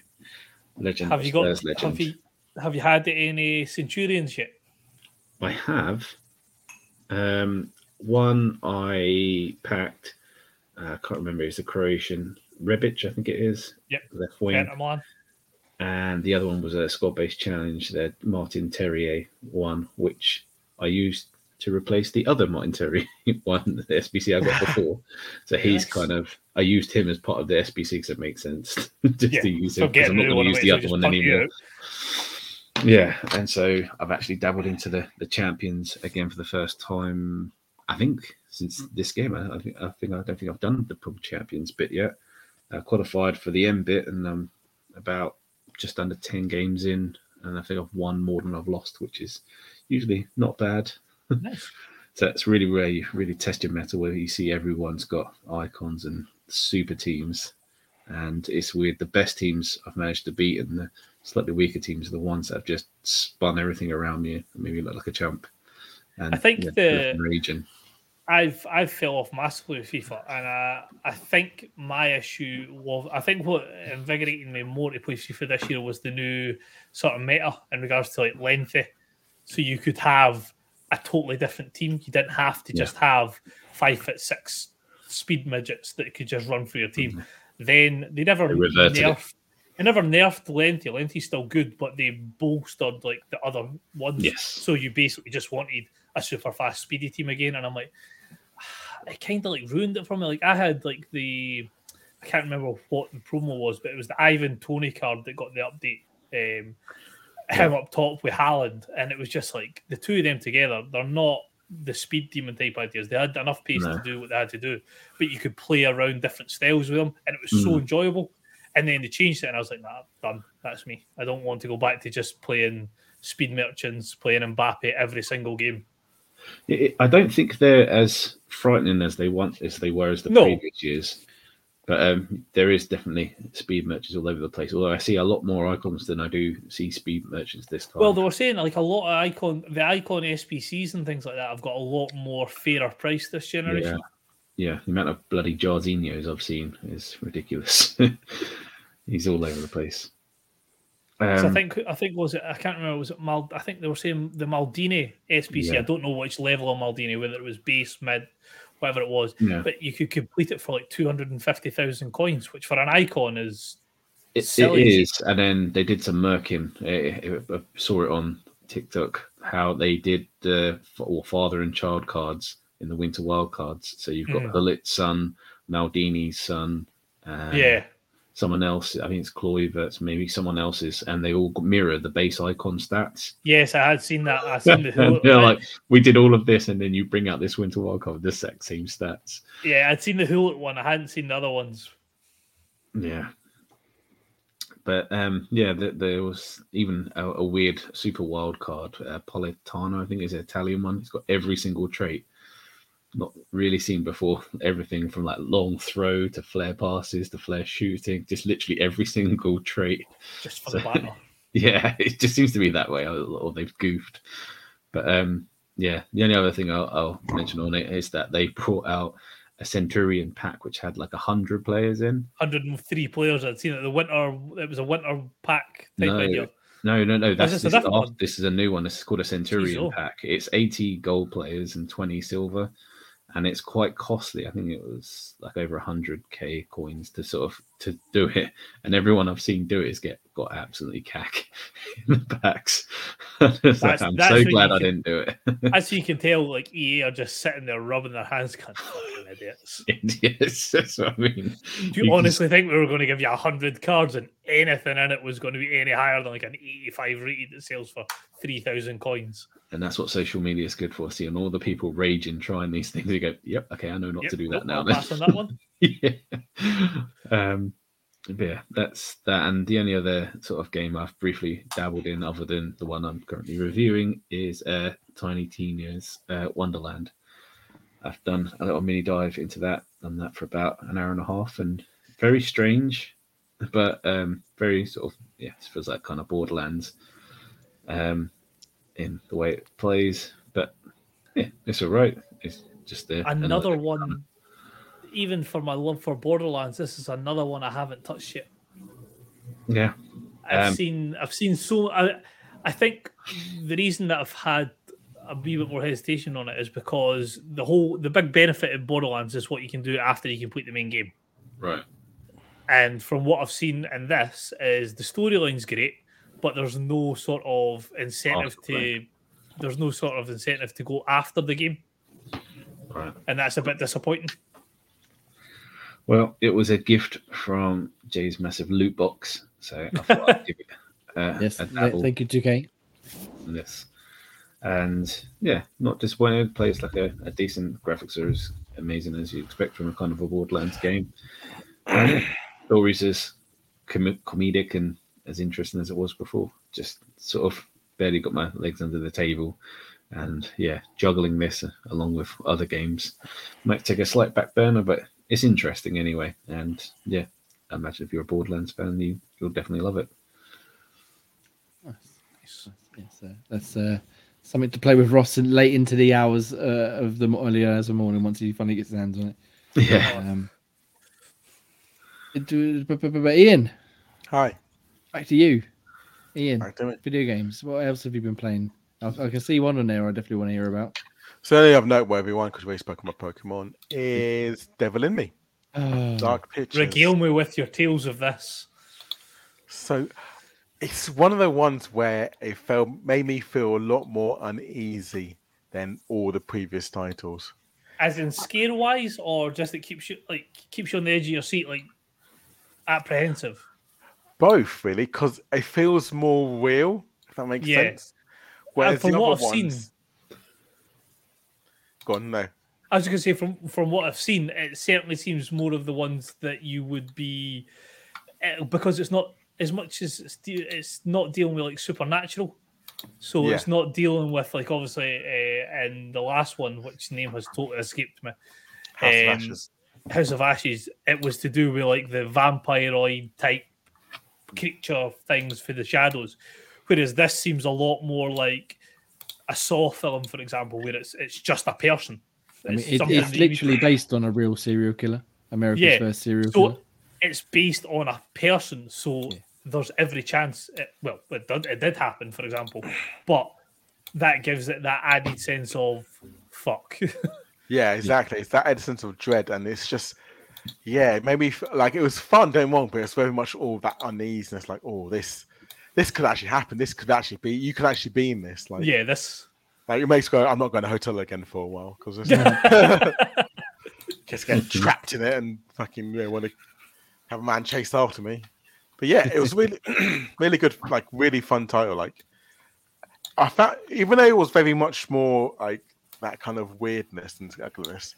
Legend. Have you got? Legend. Have you had any Centurions yet? I have. One I packed. I can't remember. It's a Croatian Rebic, I think it is. Yep. Left wing. And the other one was a squad-based challenge that Martin Terrier won, which I used to replace the other Martin Terrier one, the SBC I got before. So he's I used him as part of the SBC because it makes sense to use him because I'm not going to use the other one anymore. Yeah, and so I've actually dabbled into the champions again for the first time, I think, since this game. I don't think I've done the Pro Champions bit yet. I qualified for the M bit, and I'm about just under 10 games in, and I think I've won more than I've lost, which is usually not bad. Nice. So it's really where you really test your mettle, where you see everyone's got icons and super teams. And it's weird. The best teams I've managed to beat and the slightly weaker teams are the ones that have just spun everything around me and made me look like a chump. And I think the region. I've fell off massively with FIFA, and I think my issue was what invigorated me more to play FIFA this year was the new sort of meta in regards to like lengthy. So you could have a totally different team. You didn't have to just have 5'6" speed midgets that could just run through your team. Mm-hmm. Then they never nerfed. They never nerfed lengthy. Lengthy's still good, but they bolstered like the other ones. Yes. So you basically just wanted a super fast, speedy team again, and I'm like, it kind of like ruined it for me. Like I had like I can't remember what the promo was, but it was the Ivan Toney card that got the update. Him up top with Haaland, and it was just like the two of them together. They're not the speed demon type ideas. They had enough pace to do what they had to do, but you could play around different styles with them, and it was so enjoyable. And then they changed it, and I was like, nah, done. That's me. I don't want to go back to just playing speed merchants, playing Mbappe every single game. I don't think they're as frightening as they were previous years, but there is definitely speed merchants all over the place. Although I see a lot more icons than I do see speed merchants this time. Well, they were saying like a lot of icon SPCs and things like that have got a lot more fairer price this generation. Yeah, the amount of bloody Jardinos I've seen is ridiculous. He's all over the place. So I think was it? I can't remember. Was it Mal? I think they were saying the Maldini SPC. Yeah. I don't know which level of Maldini, whether it was base, mid, whatever it was. Yeah. But you could complete it for like 250,000 coins, which for an icon is silly. It is. And then they did some murking. I saw it on TikTok how they did the father and child cards in the Winter Wild Cards. So you've got Hullet's son, Maldini's son. Someone else, I think it's Kluivert's, maybe someone else's, and they all mirror the base icon stats. Yes, I had seen that. I seen the like, we did all of this, and then you bring out this Winter Wild Card with the exact same stats. Yeah, I'd seen the Hullet one. I hadn't seen the other ones. Yeah. But, there was even a weird super wild card. Politano, I think, is an Italian one. It's got every single trait. Not really seen before. Everything from like long throw to flare passes to flare shooting, just literally every single trait. Just for the banner. Yeah, it just seems to be that way, or they've goofed. But the only other thing I'll mention on it is that they brought out a Centurion pack which had like 100 players in. 103 players. I'd seen it. It was a winter pack type idea. No. This is a new one. This is called a Centurion pack. It's 80 gold players and 20 silver. And it's quite costly. I think it was like over 100k coins to do it. And everyone I've seen do it has got absolutely cack in the packs. I'm so glad I didn't do it. As you can tell, like EA are just sitting there rubbing their hands, kind of fucking idiots. Yes, that's what I mean. Do you honestly think we were going to give you 100 cards and anything in it was going to be any higher than like an 85 rated that sells for 3,000 coins? And that's what social media is good for, seeing all the people raging, trying these things. You go, yep, okay, I know not to do that now. Pass on that one. That's that. And the only other sort of game I've briefly dabbled in, other than the one I'm currently reviewing, is Tiny Tina's Wonderland. I've done a little mini dive into that, done that for about an hour and a half, and Very strange, but very sort of, yeah, it feels like kind of Borderlands in the way it plays. But yeah, it's all right. It's just there. Another one, even for my love for Borderlands, this is another one I haven't touched yet. Yeah. I've seen so... I think the reason that I've had a wee bit more hesitation on it is because the big benefit of Borderlands is what you can do after you complete the main game. Right. And from what I've seen in this is the storyline's great, but there's no sort of incentive to go after the game. Right. And that's a bit disappointing. Well, it was a gift from Jay's massive loot box, so I thought I'd give it yes, thank you, 2K. Yes. And yeah, not disappointed. Plays like a decent graphics are as amazing as you expect from a kind of a Borderlands game. Stories as comedic and as interesting as it was before. Just sort of barely got my legs under the table. And yeah, juggling this along with other games might take a slight back burner, but it's interesting anyway. And yeah, I imagine if you're a Borderlands fan, you'll definitely love it. Nice. Yes, that's something to play with Ross and late into the hours of the early hours of morning once he finally gets his hands on it. Yeah. But Ian, hi. Back to you, Ian. Back to it. Video games. What else have you been playing? I can see one on there. I definitely want to hear about. So the only other noteworthy one, because we spoke about Pokemon, is Devil in Me. Dark Pictures. Regale me with your tales of this. So. It's one of the ones where it made me feel a lot more uneasy than all the previous titles. As in scare wise, or just it keeps you on the edge of your seat, like apprehensive? Both, really, because it feels more real, if that makes sense. Whereas from the what other I've ones... seen. Go on, no. I was going to say, from what I've seen, it certainly seems more of the ones that you would be. Because it's not. As much as it's not dealing with like supernatural, so it's not dealing with like obviously in the last one, which name has totally escaped me, House of Ashes. It was to do with like the vampiroid type creature things for the shadows, whereas this seems a lot more like a Saw film, for example, where it's just a person. It's literally based on a real serial killer, America's first serial killer. It's based on a person, so there's every chance. It did happen, for example, but that gives it that added sense of fuck. Yeah, exactly. It's that added sense of dread, and it's just, it made me like it was fun, don't wrong, but it's very much all that uneasiness. Like, oh, this could actually happen. This could actually be. You could actually be in this. Like, this. Like it makes go. I'm not going to hotel again for a while because just get trapped in it and fucking want to. Have a man chased after me, but it was really, really good, like really fun title. Like I found, even though it was very much more like that kind of weirdness and ugliness,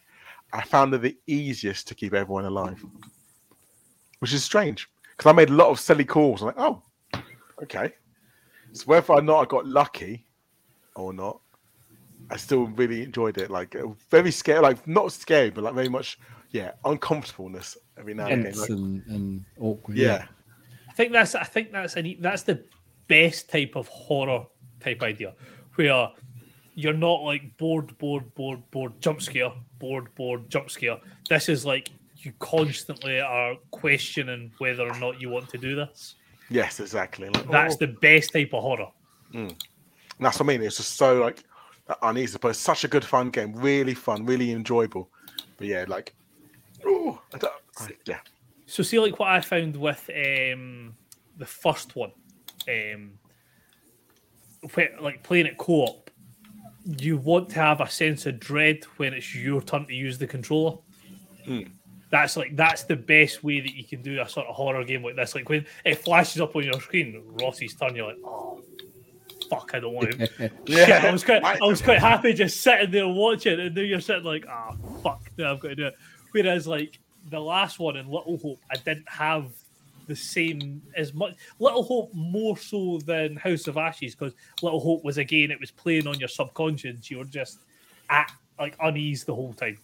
I found it the easiest to keep everyone alive, which is strange because I made a lot of silly calls. I'm like, oh, okay. So whether or not I got lucky or not, I still really enjoyed it. Like very scary, like not scary, but like very much. Yeah, uncomfortableness every now and again, like, and awkward. Yeah, I think that's the best type of horror type idea, where you're not like bored, jump scare, bored, jump scare. This is like you constantly are questioning whether or not you want to do this. Yes, exactly. Like, that's the best type of horror. And that's what I mean. It's just so like uneasy, but it's such a good fun game. Really fun, really enjoyable. But like. Ooh, yeah. So see, like what I found with the first one, like playing it co-op, you want to have a sense of dread when it's your turn to use the controller. That's the best way that you can do a sort of horror game like this. Like when it flashes up on your screen, Rossi's turn, you're like, oh fuck, I don't want him. Shit, I was quite happy just sitting there watching, and now you're sitting like, ah, oh, fuck, now I've got to do it. Whereas, like the last one in Little Hope, I didn't have the same as much. Little Hope more so than House of Ashes, because Little Hope was again, it was playing on your subconscious. You were just at like unease the whole time.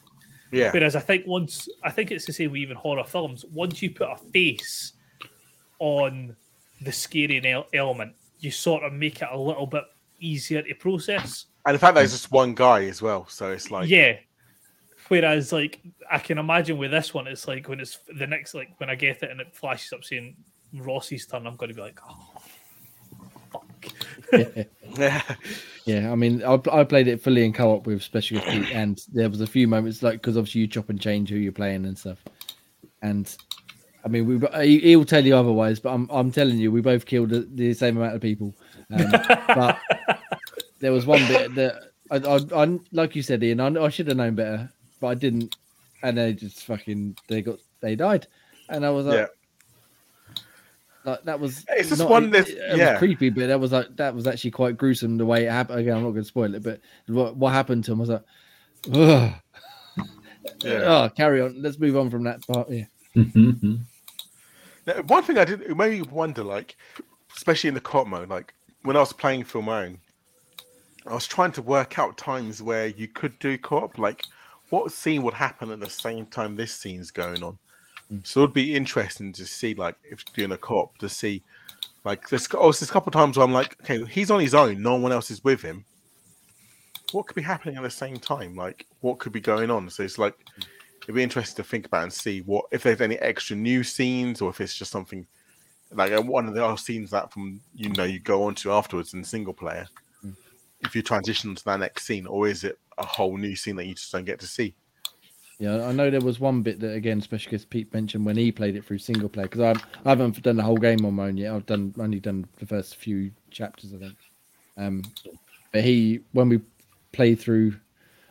Yeah. Whereas I think it's the same with even horror films. Once you put a face on the scary element, you sort of make it a little bit easier to process. And the fact that there's just one guy as well, so it's like... Yeah. Whereas, like, I can imagine with this one, it's like when it's the next, like, when I get it and it flashes up saying Rossi's turn, I'm going to be like, oh, fuck. Yeah, I mean, I played it fully in co-op with Special Pete, and there was a few moments, like, because obviously you chop and change who you're playing and stuff. And, I mean, he'll tell you otherwise, but I'm telling you, we both killed the same amount of people. But there was one bit that, I like you said, Ian, I should have known better, but I didn't, and they just they died, and I was like, like that was it's just one that's was creepy, but that was like that was actually quite gruesome the way it happened. Again, I'm not going to spoil it, but what happened to him was like, ugh. Yeah. Oh, carry on. Let's move on from that part. Yeah. Now, one thing I did, it made me wonder, like, especially in the co-op mode, like when I was playing for my own, I was trying to work out times where you could do co-op, like what scene would happen at the same time this scene's going on. So it would be interesting to see, like, if doing a co-op, to see, like, there's a couple of times where I'm like, okay, he's on his own, no one else is with him. What could be happening at the same time? Like, what could be going on? So it's like, it'd be interesting to think about and see what, if there's any extra new scenes, or if it's just something like one of the other scenes that from, you know, you go on to afterwards in single player. If you transition to that next scene, or is it a whole new scene that you just don't get to see? Yeah, I know there was one bit that, again, especially because Pete mentioned when he played it through single player, because I haven't done the whole game on my own yet. I've only done the first few chapters, I think. But when we played through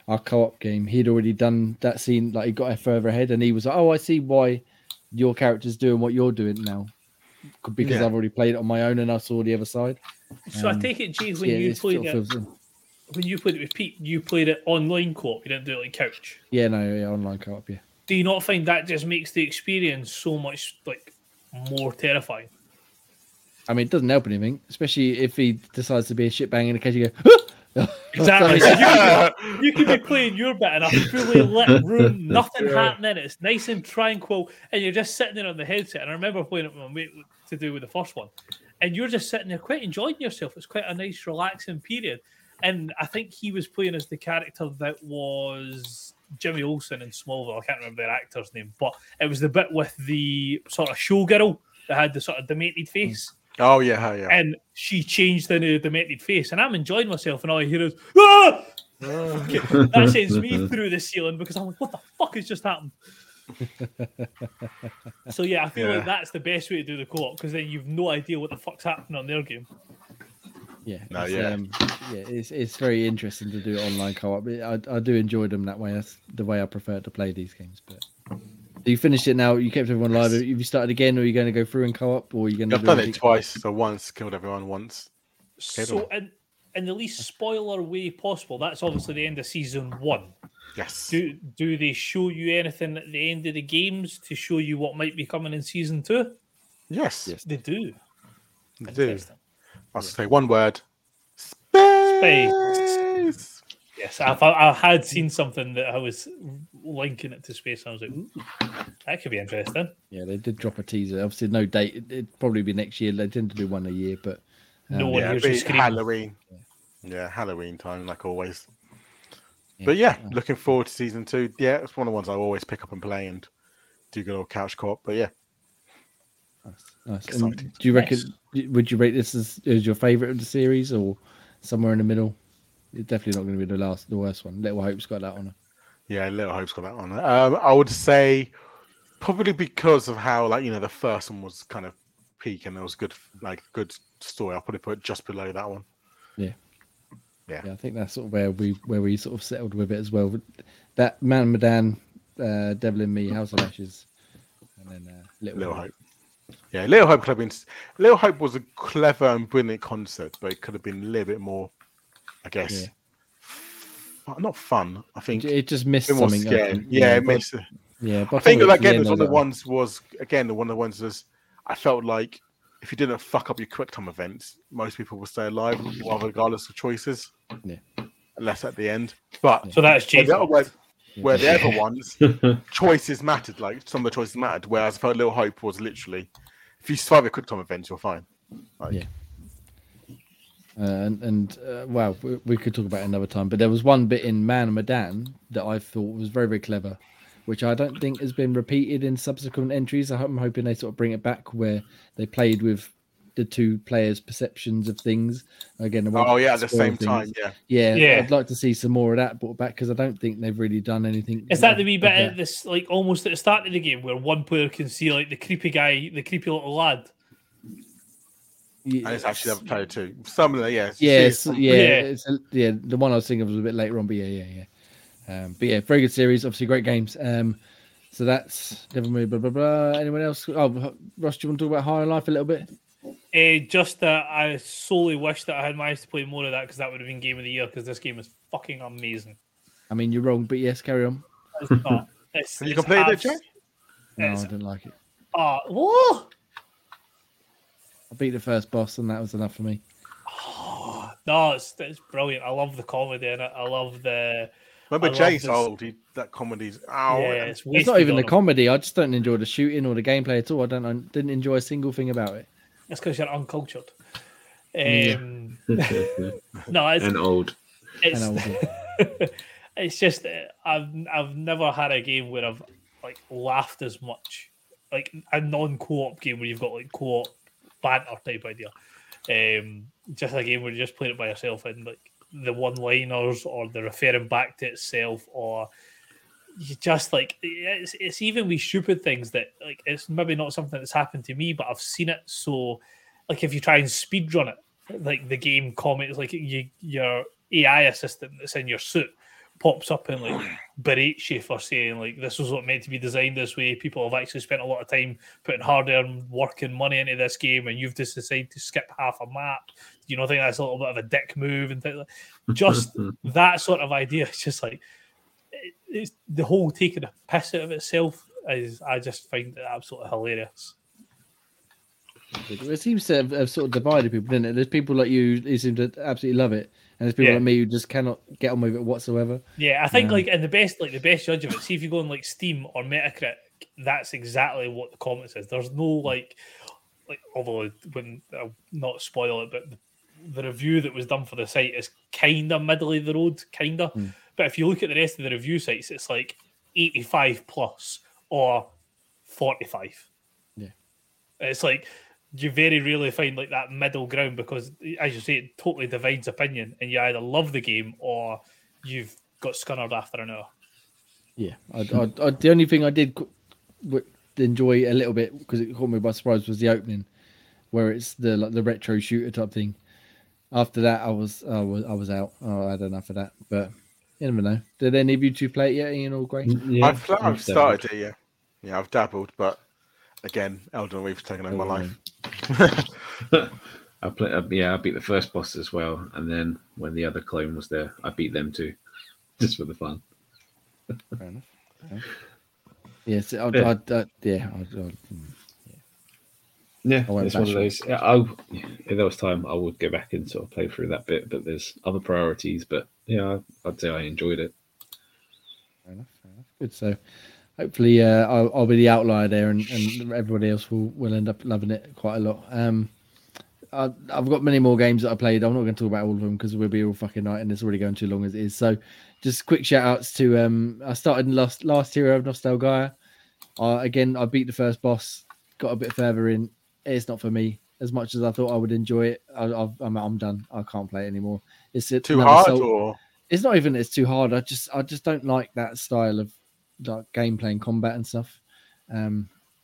our co-op game, he'd already done that scene, like he got further ahead, and he was like, oh, I see why your character's doing what you're doing now. Because I've already played it on my own and I saw the other side. So I take it, G, when you played it with Pete, you played it online co-op, you didn't do it like couch. Yeah, no, yeah, online co-op, yeah. Do you not find that just makes the experience so much, like, more terrifying? I mean, it doesn't help anything, especially if he decides to be a shitbang in the case you go, ah! Exactly. So you can be playing your bit in a fully lit room, nothing happening. It's nice and tranquil, and you're just sitting there on the headset. And I remember playing it with my mate to do with the first one, and you're just sitting there, quite enjoying yourself. It's quite a nice, relaxing period. And I think he was playing as the character that was Jimmy Olsen in Smallville. I can't remember their actor's name, but it was the bit with the sort of showgirl that had the sort of demented face. Oh, yeah. And she changed the demented face, and I'm enjoying myself, and all I hear is, ah! Okay, that sends me through the ceiling, because I'm like, what the fuck has just happened? So, yeah, I feel like that's the best way to do the co-op, because then you've no idea what the fuck's happening on their game. Yeah. No, it's very interesting to do online co-op. I do enjoy them that way. That's the way I prefer to play these games, but... You finished it now. You kept everyone alive. Have you started again, or are you going to go through and co-op, or are you going to? I've done it twice. So once killed everyone once. So in the least spoiler way possible. That's obviously the end of season one. Yes. Do they show you anything at the end of the games to show you what might be coming in season two? Yes. They do. They do. I'll say one word. Space. Yes, I had seen something that I was linking it to space, and I was like, ooh, that could be interesting. Yeah, they did drop a teaser. Obviously, no date. It'd probably be next year. They tend to do one a year, but... no one hears you scream. Halloween. Yeah, Halloween time, like always. Yeah. But yeah, looking forward to season two. Yeah, it's one of the ones I always pick up and play and do good old couch co-op, but yeah. Nice. Do you reckon... Would you rate this as your favourite of the series, or somewhere in the middle? It's definitely not going to be the worst one. Little Hope's got that on her. Yeah, Little Hope's got that on her. I would say probably because of how, like, you know, the first one was kind of peak and there was good story. I'll probably put it just below that one. Yeah. I think that's sort of where we sort of settled with it as well. That Man Madan, Devil in Me, House of Ashes, and then Little Hope. Yeah, Little Hope was a clever and brilliant concept, but it could have been a little bit more. I guess not fun. I think it just missed something. It missed. Yeah, but I think that game was one of the ones. I felt like if you didn't fuck up your quick time events, most people would stay alive, regardless of choices. Yeah, unless at the end. But so that's Jason. Where the other ones, choices mattered, like some of the choices mattered, whereas Far Little Hope was literally, if you survive a QuickTime event, you're fine. Like, yeah. Wow, we could talk about it another time, but there was one bit in Man and Medan that I thought was very, very clever, which I don't think has been repeated in subsequent entries. I'm hoping they sort of bring it back where they played with the two players' perceptions of things again. Oh yeah, at the same time, yeah. I'd like to see some more of that brought back because I don't think they've really done anything. Is that the wee bit at this, like almost at the start of the game, where one player can see like the creepy guy, the creepy little lad? Yeah. And it's actually the other player too. Some of the the one I was thinking of was a bit later on, but yeah. But yeah, very good series, obviously great games. So that's Devil May blah blah blah. Anyone else? Oh, Ross, do you want to talk about Higher Life a little bit? Just that I solely wish that I had managed to play more of that because that would have been Game of the Year because this game is fucking amazing. I mean, you're wrong, but yes, carry on. It's not. Have you completed it, Jay? No, I didn't like it. Whoa! I beat the first boss and that was enough for me. Oh, no, it's brilliant. I love the comedy in it. I love the... Remember Jay's old, that comedy's... it's not even the comedy. I just don't enjoy the shooting or the gameplay at all. I didn't enjoy a single thing about it. That's because you're uncultured. No, it's and old. It's, it's just I've never had a game where I've like laughed as much, like a non-co-op game where you've got like co-op banter type idea. Just a game where you're just playing it by yourself and like the one-liners or the referring back to itself or you just like it's even wee stupid things that like it's maybe not something that's happened to me, but I've seen it. So, like if you try and speedrun it, like the game comments, like your AI assistant that's in your suit pops up and like berates you for saying like this was what meant to be designed this way. People have actually spent a lot of time putting hard-earned work and money into this game, and you've just decided to skip half a map. You know, I think that's a little bit of a dick move and things like just that sort of idea. It's just like. It's the whole taking a piss out of itself is I just find it absolutely hilarious. It seems to have sort of divided people, didn't it? There's people like you who seem to absolutely love it, and there's people like me who just cannot get on with it whatsoever. Yeah, I think and the best judge of it. See if you go on like Steam or Metacritic, that's exactly what the comments is. There's no like although I'll not spoil it, but the review that was done for the site is kind of middle of the road, kind of. Mm. But if you look at the rest of the review sites, it's like 85 plus or 45. Yeah. It's like you very rarely find like that middle ground because, as you say, it totally divides opinion and you either love the game or you've got scunnered after an hour. Yeah. I the only thing I did enjoy a little bit because it caught me by surprise was the opening where it's the retro shooter type thing. After that, I was out. I had enough of that, but... You never know. Did any of you two play it yet, Ian or Gray? Yeah. I've started it, yeah. Yeah, I've dabbled, but again, Elden Ring's taken over my life. I beat the first boss as well, and then when the other clone was there, I beat them too, just for the fun. Fair enough. Okay. Yes, Yeah, it's one of those. If there was time, I would go back and sort of play through that bit, but there's other priorities. But yeah, I'd say I enjoyed it. Fair enough. Good. So hopefully, I'll be the outlier there, and everybody else will end up loving it quite a lot. I've got many more games that I played. I'm not going to talk about all of them because we'll be all fucking night, and it's already going too long as it is. So just quick shout outs to I started last Hero of Nostalgia. Again, I beat the first boss, got a bit further in. It's not for me. As much as I thought I would enjoy it, I'm done. I can't play it anymore. It's too hard, or it's not even. It's too hard. I just don't like that style of like gameplay and combat and stuff.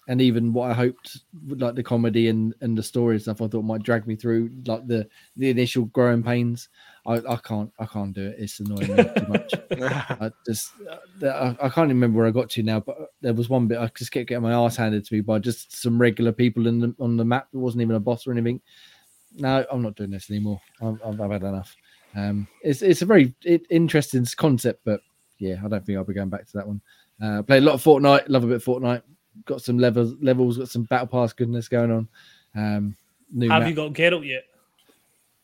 And even what I hoped, like the comedy and the story and stuff, I thought might drag me through like the initial growing pains. I can't do it. It's annoying me too much. I can't remember where I got to now, but there was one bit I just kept getting my ass handed to me by just some regular people on the map. It wasn't even a boss or anything. No, I'm not doing this anymore. I've had enough. It's a very interesting concept, but yeah, I don't think I'll be going back to that one. Played a lot of Fortnite. Love a bit of Fortnite. Got some levels, got some battle pass goodness going on. Have you got Geralt yet?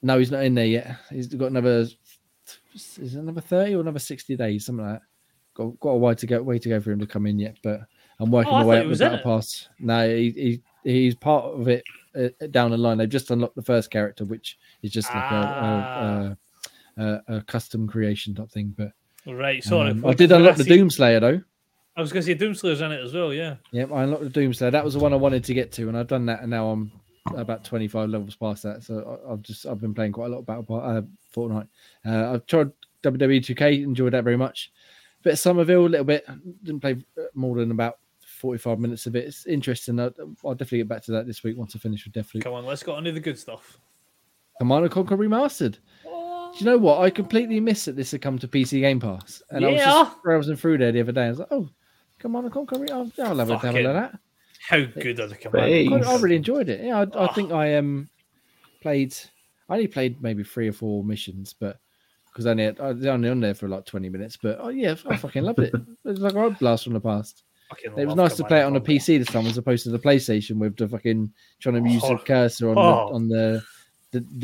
No, he's not in there yet. He's got another 30 or another 60 days, something like that. got a way to go for him to come in yet, but I'm working my way up with that pass. No, he's part of it down the line. They've just unlocked the first character, which is just like a custom creation type thing. But right, sorry, I did unlock the Doomslayer though. I was going to say Doomslayer's in it as well, yeah. Yep, I unlocked the Doomslayer. That was the one I wanted to get to, and I've done that, and now I'm about 25 levels past that. So I've been playing quite a lot of Fortnite. I've tried WWE 2K, enjoyed that very much. Bit of Somerville, a little bit. Didn't play more than about 45 minutes of it. It's interesting. I'll definitely get back to that this week once I finish with Deathloop. Come on, let's get on to the good stuff. Command & Conquer Remastered. Do you know what? I completely missed that this had come to PC Game Pass. And yeah. I was just browsing through there the other day. I was like, oh, Command & Conquer Remastered. I'll have to have a look at that. How good are the Command & Conquer? I really enjoyed it. Yeah, I think I only played maybe 3 or 4 missions, but because I was only on there for like 20 minutes, but I fucking loved it. It was like a road blast from the past. It was nice to play it on a PC this time as opposed to the PlayStation with the fucking trying to use the cursor on the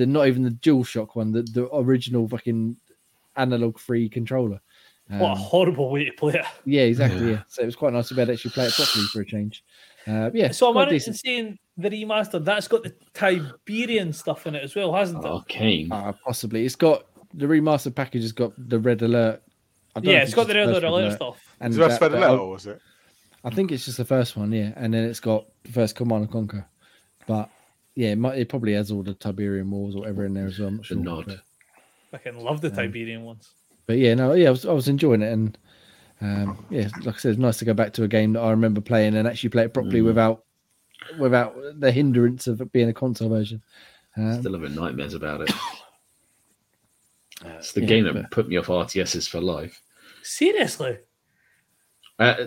not even the DualShock one, the original fucking analog free controller. What a horrible way to play it. Yeah, exactly. Yeah. So it was quite nice to be able to actually play it properly for a change. So I'm interested in seeing the remastered. That's got the Tiberian stuff in it as well, hasn't it? Okay. Possibly. It's got the remastered package has got the Red Alert. It's got the Red Alert stuff. And so that's Red Alert, or was it? I think it's just the first one, yeah. And then it's got the first Command & Conquer. But yeah, it probably has all the Tiberian Wars or whatever in there as well. I'm not sure. I fucking love the Tiberian ones. But I was enjoying it, and like I said, it's nice to go back to a game that I remember playing and actually play it properly without the hindrance of it being a console version. Still having nightmares about it. It's the game that put me off RTSs for life. Seriously?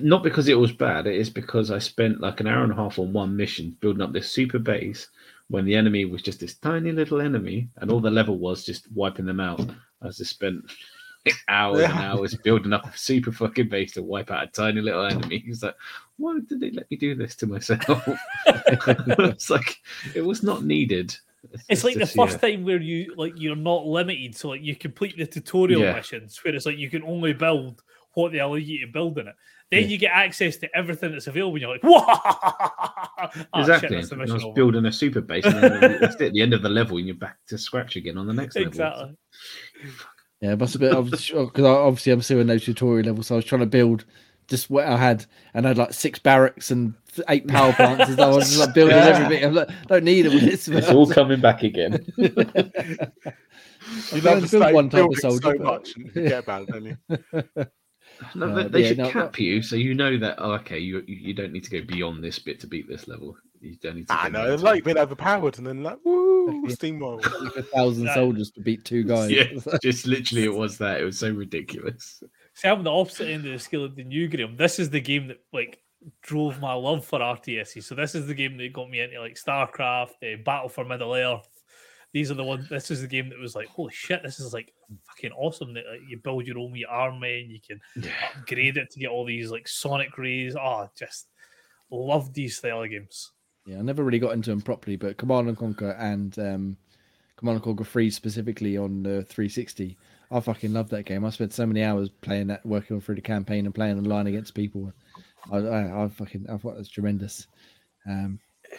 Not because it was bad. It is because I spent like an hour and a half on one mission building up this super base when the enemy was just this tiny little enemy, and all the level was just wiping them out. I just spent hours building up a super fucking base to wipe out a tiny little enemy. He's like, why did they let me do this to myself? It's like, it was not needed. It's like the first time where you're not limited, so like you complete the tutorial missions where it's like you can only build what they allow you to build in it. Then you get access to everything that's available, and you're like, whoa! Exactly. Shit, I was building a super base, and then that's it. At the end of the level, and you're back to scratch again on the next level. Exactly. Yeah, it must have been because obviously I'm still in those tutorial levels, so I was trying to build just what I had, and I had like 6 barracks and 8 power plants, and I was just like building everything. I'm like, don't need it. It's all coming back again. You love to build one type of soldier, so much, and forget about it, don't you? No, they should cap you, so you know that. Oh, okay, you don't need to go beyond this bit to beat this level. You don't need to. I know, like being overpowered, and then like, woo, steamroll. 1,000 soldiers to beat 2 guys. Yeah, just literally, it was that. It was so ridiculous. See, I'm the opposite end of the scale of the new Graham. This is the game that like drove my love for RTSs. So this is the game that got me into like StarCraft, Battle for Middle Earth. These are the ones. This is the game that was like, holy shit, this is like fucking awesome. That like, you build your own wee army and you can upgrade it to get all these like sonic rays. Oh, just love these style games. Yeah, I never really got into them properly, but Command & Conquer and Command & Conquer 3 specifically on the 360, I fucking loved that game. I spent so many hours playing that, working through the campaign and playing online against people. I thought it was tremendous.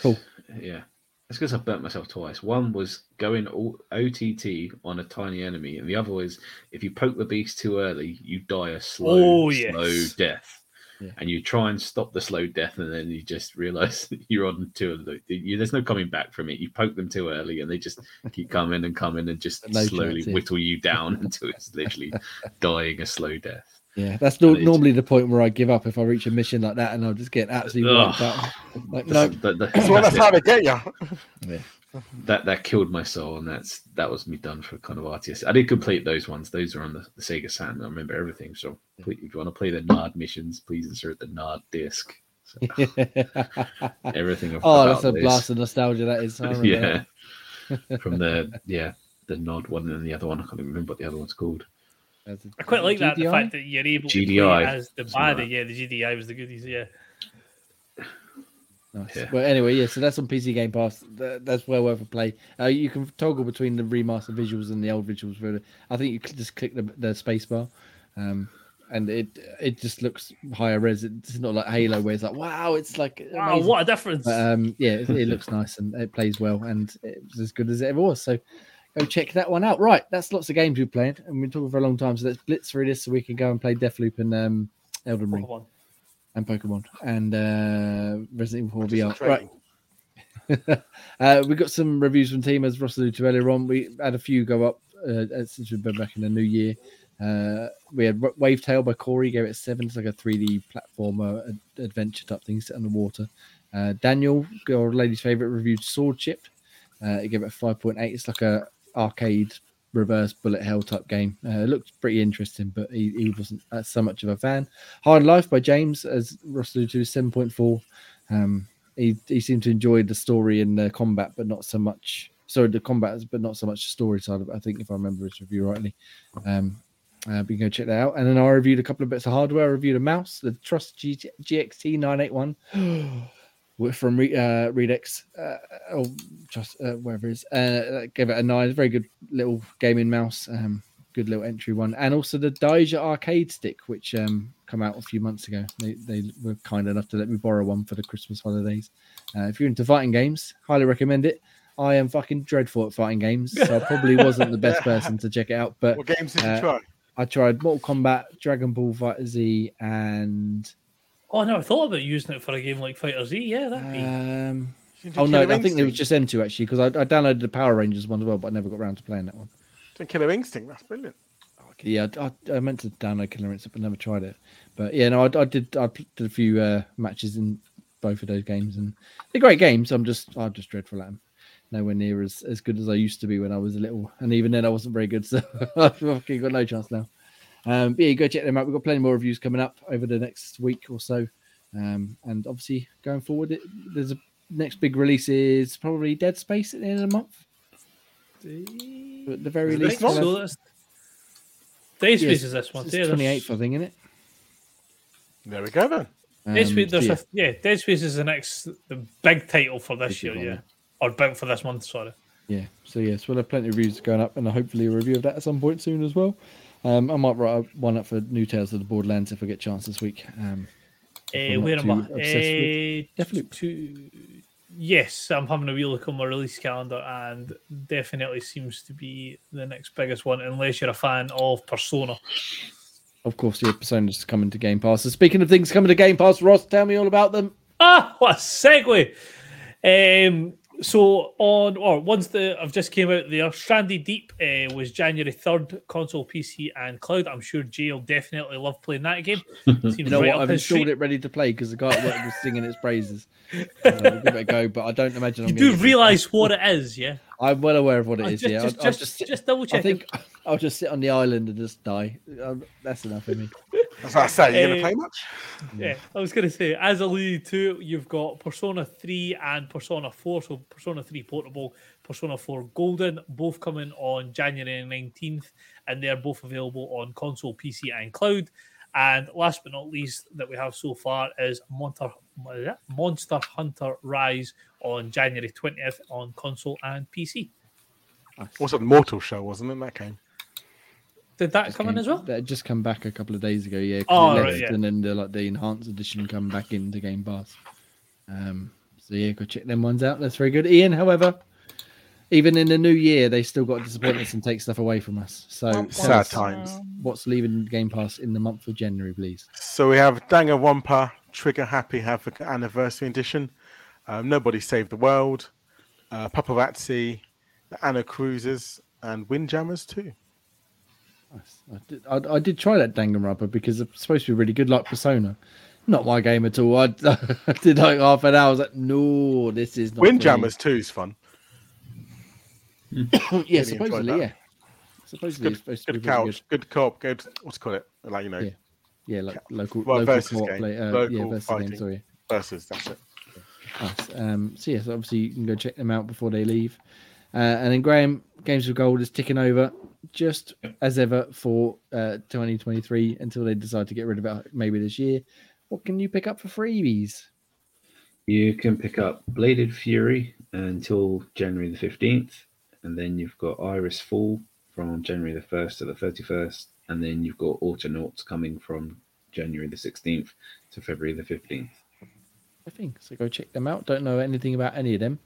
Cool. Yeah. It's because I've burnt myself twice. One was going OTT on a tiny enemy, and the other was if you poke the beast too early, you die a slow death. Yeah. And you try and stop the slow death, and then you just realise you're on there's no coming back from it. You poke them too early, and they just keep coming and just slowly whittle you down until it's literally dying a slow death. Yeah, that's normally the point where I give up if I reach a mission like that, and I'll just get absolutely wiped out. Like, no, that's what I'm trying to get you. Yeah. That killed my soul, and that was me done for kind of RTS. I did complete those ones. Those are on the Sega Saturn. I remember everything. So please, if you want to play the NARD missions, please insert the NARD disc. So, everything. That's a blast of nostalgia. That is. From the NARD one and the other one. I can't even remember what the other one's called. I quite like that, the fact that you're able to play as the baddie. Yeah, the GDI was the goodies, yeah. Nice. Yeah. Well, anyway, so that's on PC Game Pass. That's well worth a play. You can toggle between the remastered visuals and the old visuals. I think you just click the space bar. and it just looks higher res. It's not like Halo where it's like, wow, it's like amazing. Wow, what a difference. But, yeah, it looks nice and it plays well and it was as good as it ever was. So go check that one out. Right, that's lots of games we've played and we've been talking for a long time. So let's blitz through this so we can go and play Deathloop and Elden Ring and Pokemon and Resident Evil 4 VR. Right. We got some reviews from team, as Ross alluded to earlier on. We had a few go up since we've been back in the new year. We had Wavetail by Corey, gave it a 7. It's like a 3D platformer adventure type thing set on the water. Daniel, our lady's favorite, reviewed Sword Chip. He gave it a 5.8. It's like a arcade reverse bullet hell type game. It looked pretty interesting, but he wasn't so much of a fan. Hard Life by James, as Ross alluded to, is 7.4. He seemed to enjoy the story and the combat, but not so much. Sorry, the combat, but not so much the story side of it, I think, if I remember his review rightly. We can go check that out. And then I reviewed a couple of bits of hardware. I reviewed a mouse, the Trust GXT 981 from Redex, or Trust, whatever it is. Gave it a 9. Very good little gaming mouse. Good little entry one. And also the Daija arcade stick, which come out a few months ago. They were kind enough to let me borrow one for the Christmas holidays. If you're into fighting games, highly recommend it. I am fucking dreadful at fighting games, so I probably wasn't the best person to check it out. But what games did you try? I tried Mortal Kombat, Dragon Ball Fighter Z, and... Oh, I never thought about using it for a game like Fighter Z. Yeah, that'd be... Oh, no, I think it was just M2, actually, because I downloaded the Power Rangers one as well, but I never got around to playing that one. Doing Killer Instinct, that's brilliant. Oh, okay. Yeah, I meant to download Killer Instinct, but never tried it. But yeah, no, I did a few matches in both of those games, and they're great games. I'm just dreadful at them. Nowhere near as good as I used to be when I was little, and even then I wasn't very good, so I've fucking got no chance now. But yeah, go check them out. We've got plenty more reviews coming up over the next week or so, and obviously going forward, there's a next big release is probably Dead Space at the end of the month. At the very least, so Dead Space is this one. It's 28th, I think, isn't it? There we go then. Dead Space is the big title for this year. Yeah. Or built for this month, sorry. Yeah, so yes, we'll have plenty of reviews going up and hopefully a review of that at some point soon as well. I might write one up for New Tales of the Borderlands if I get a chance this week. Where am I? Deathloop. Yes, I'm having a wee look on my release calendar and definitely seems to be the next biggest one, unless you're a fan of Persona. Of course, yeah, Persona's coming to Game Pass. So speaking of things coming to Game Pass, Ross, tell me all about them. Ah, what a segue! I've just came out there, Stranded Deep was January 3rd, console, PC, and cloud. I'm sure Jay will definitely love playing that game. I've installed it ready to play because the guy at work was singing its praises. I'll give it a go, but I don't imagine I'm going to. You do realise what it is, yeah? I'm well aware of what it is, yeah. Just double check. I think I'll just sit on the island and just die. That's enough for me. That's what I say. You're going to play much? Yeah, I was going to say, as alluded to, you've got Persona 3 and Persona 4. So Persona 3 Portable, Persona 4 Golden, both coming on January 19th, and they're both available on console, PC, and cloud. And last but not least that we have so far is Monster Hunter Rise on January 20th on console and PC. Also, the Mortal Show, wasn't it, that game? Did that come in as well? That just come back a couple of days ago, yeah. Oh, right, yeah. And then the enhanced edition come back into Game Pass. So yeah, go check them ones out. That's very good. Ian, however, even in the new year, they still got to disappoint us and take stuff away from us. So sad times. What's leaving Game Pass in the month of January, please? So we have Danganronpa Trigger Happy Havoc Anniversary Edition, Nobody Saved the World, Paparazzi, the Anna Cruisers, and Windjammers too. I did try that Danganronpa because it's supposed to be really good, like Persona. Not my game at all. I did like half an hour. I was like, no, this is not. Windjammers 2 is fun. Yeah, supposedly, yeah. Supposedly, it's supposed to be couch, good co-op, good. What's it called? Like, you know, yeah, like local co-op play, versus fighting game, sorry. Versus, that's it. Nice. So yes, obviously you can go check them out before they leave. And then Graham, Games with Gold is ticking over just as ever for 2023 until they decide to get rid of it maybe this year. What can you pick up for freebies? You can pick up Bladed Fury until January the 15th, and then you've got Iris Fall from January the 1st to the 31st, And then you've got Autonauts coming from January the 16th to February the 15th. I think so. Go check them out. Don't know anything about any of them,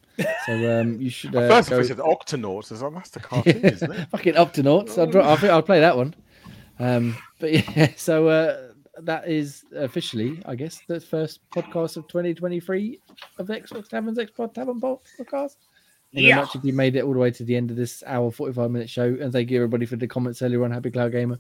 so you should. First, we said Octonauts. As like, that's the cartoon, isn't it? Fucking Octonauts. I'll play that one. But yeah, so that is officially, I guess, the first podcast of 2023 of Xbox Tavern's Xbox Tavern podcast. Yeah. Much if you made it all the way to the end of this hour 45-minute show, and thank you everybody for the comments earlier on. Happy Cloud Gamer,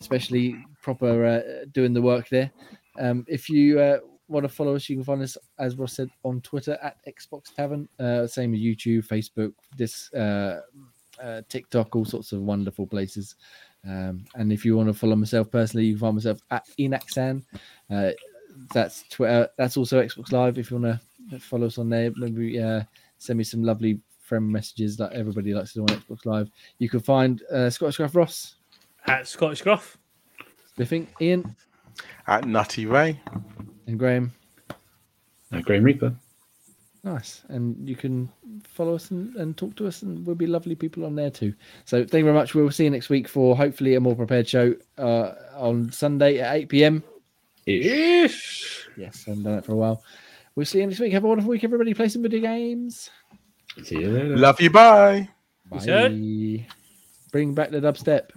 especially proper doing the work there. If you want to follow us, you can find us, as Ross said, on Twitter at Xbox Tavern, same with YouTube, Facebook, this TikTok, all sorts of wonderful places. And if you want to follow myself personally, you can find myself at Enaxan. That's Twitter. That's also Xbox Live. If you want to follow us on there, maybe send me some lovely friend messages that everybody likes to do on Xbox Live. You can find Scottish Gruff Ross at Scottish Gruff. Biffing Ian at Nutty Ray. And Graham. And Graham Reaper. Nice. And you can follow us and talk to us, and we'll be lovely people on there too. So thank you very much. We'll see you next week for hopefully a more prepared show on Sunday at 8 PM. Ish. Yes, I haven't done that for a while. We'll see you next week. Have a wonderful week, everybody. Play some video games. See you later. Love you. Bye. Bye. Bring back the dubstep.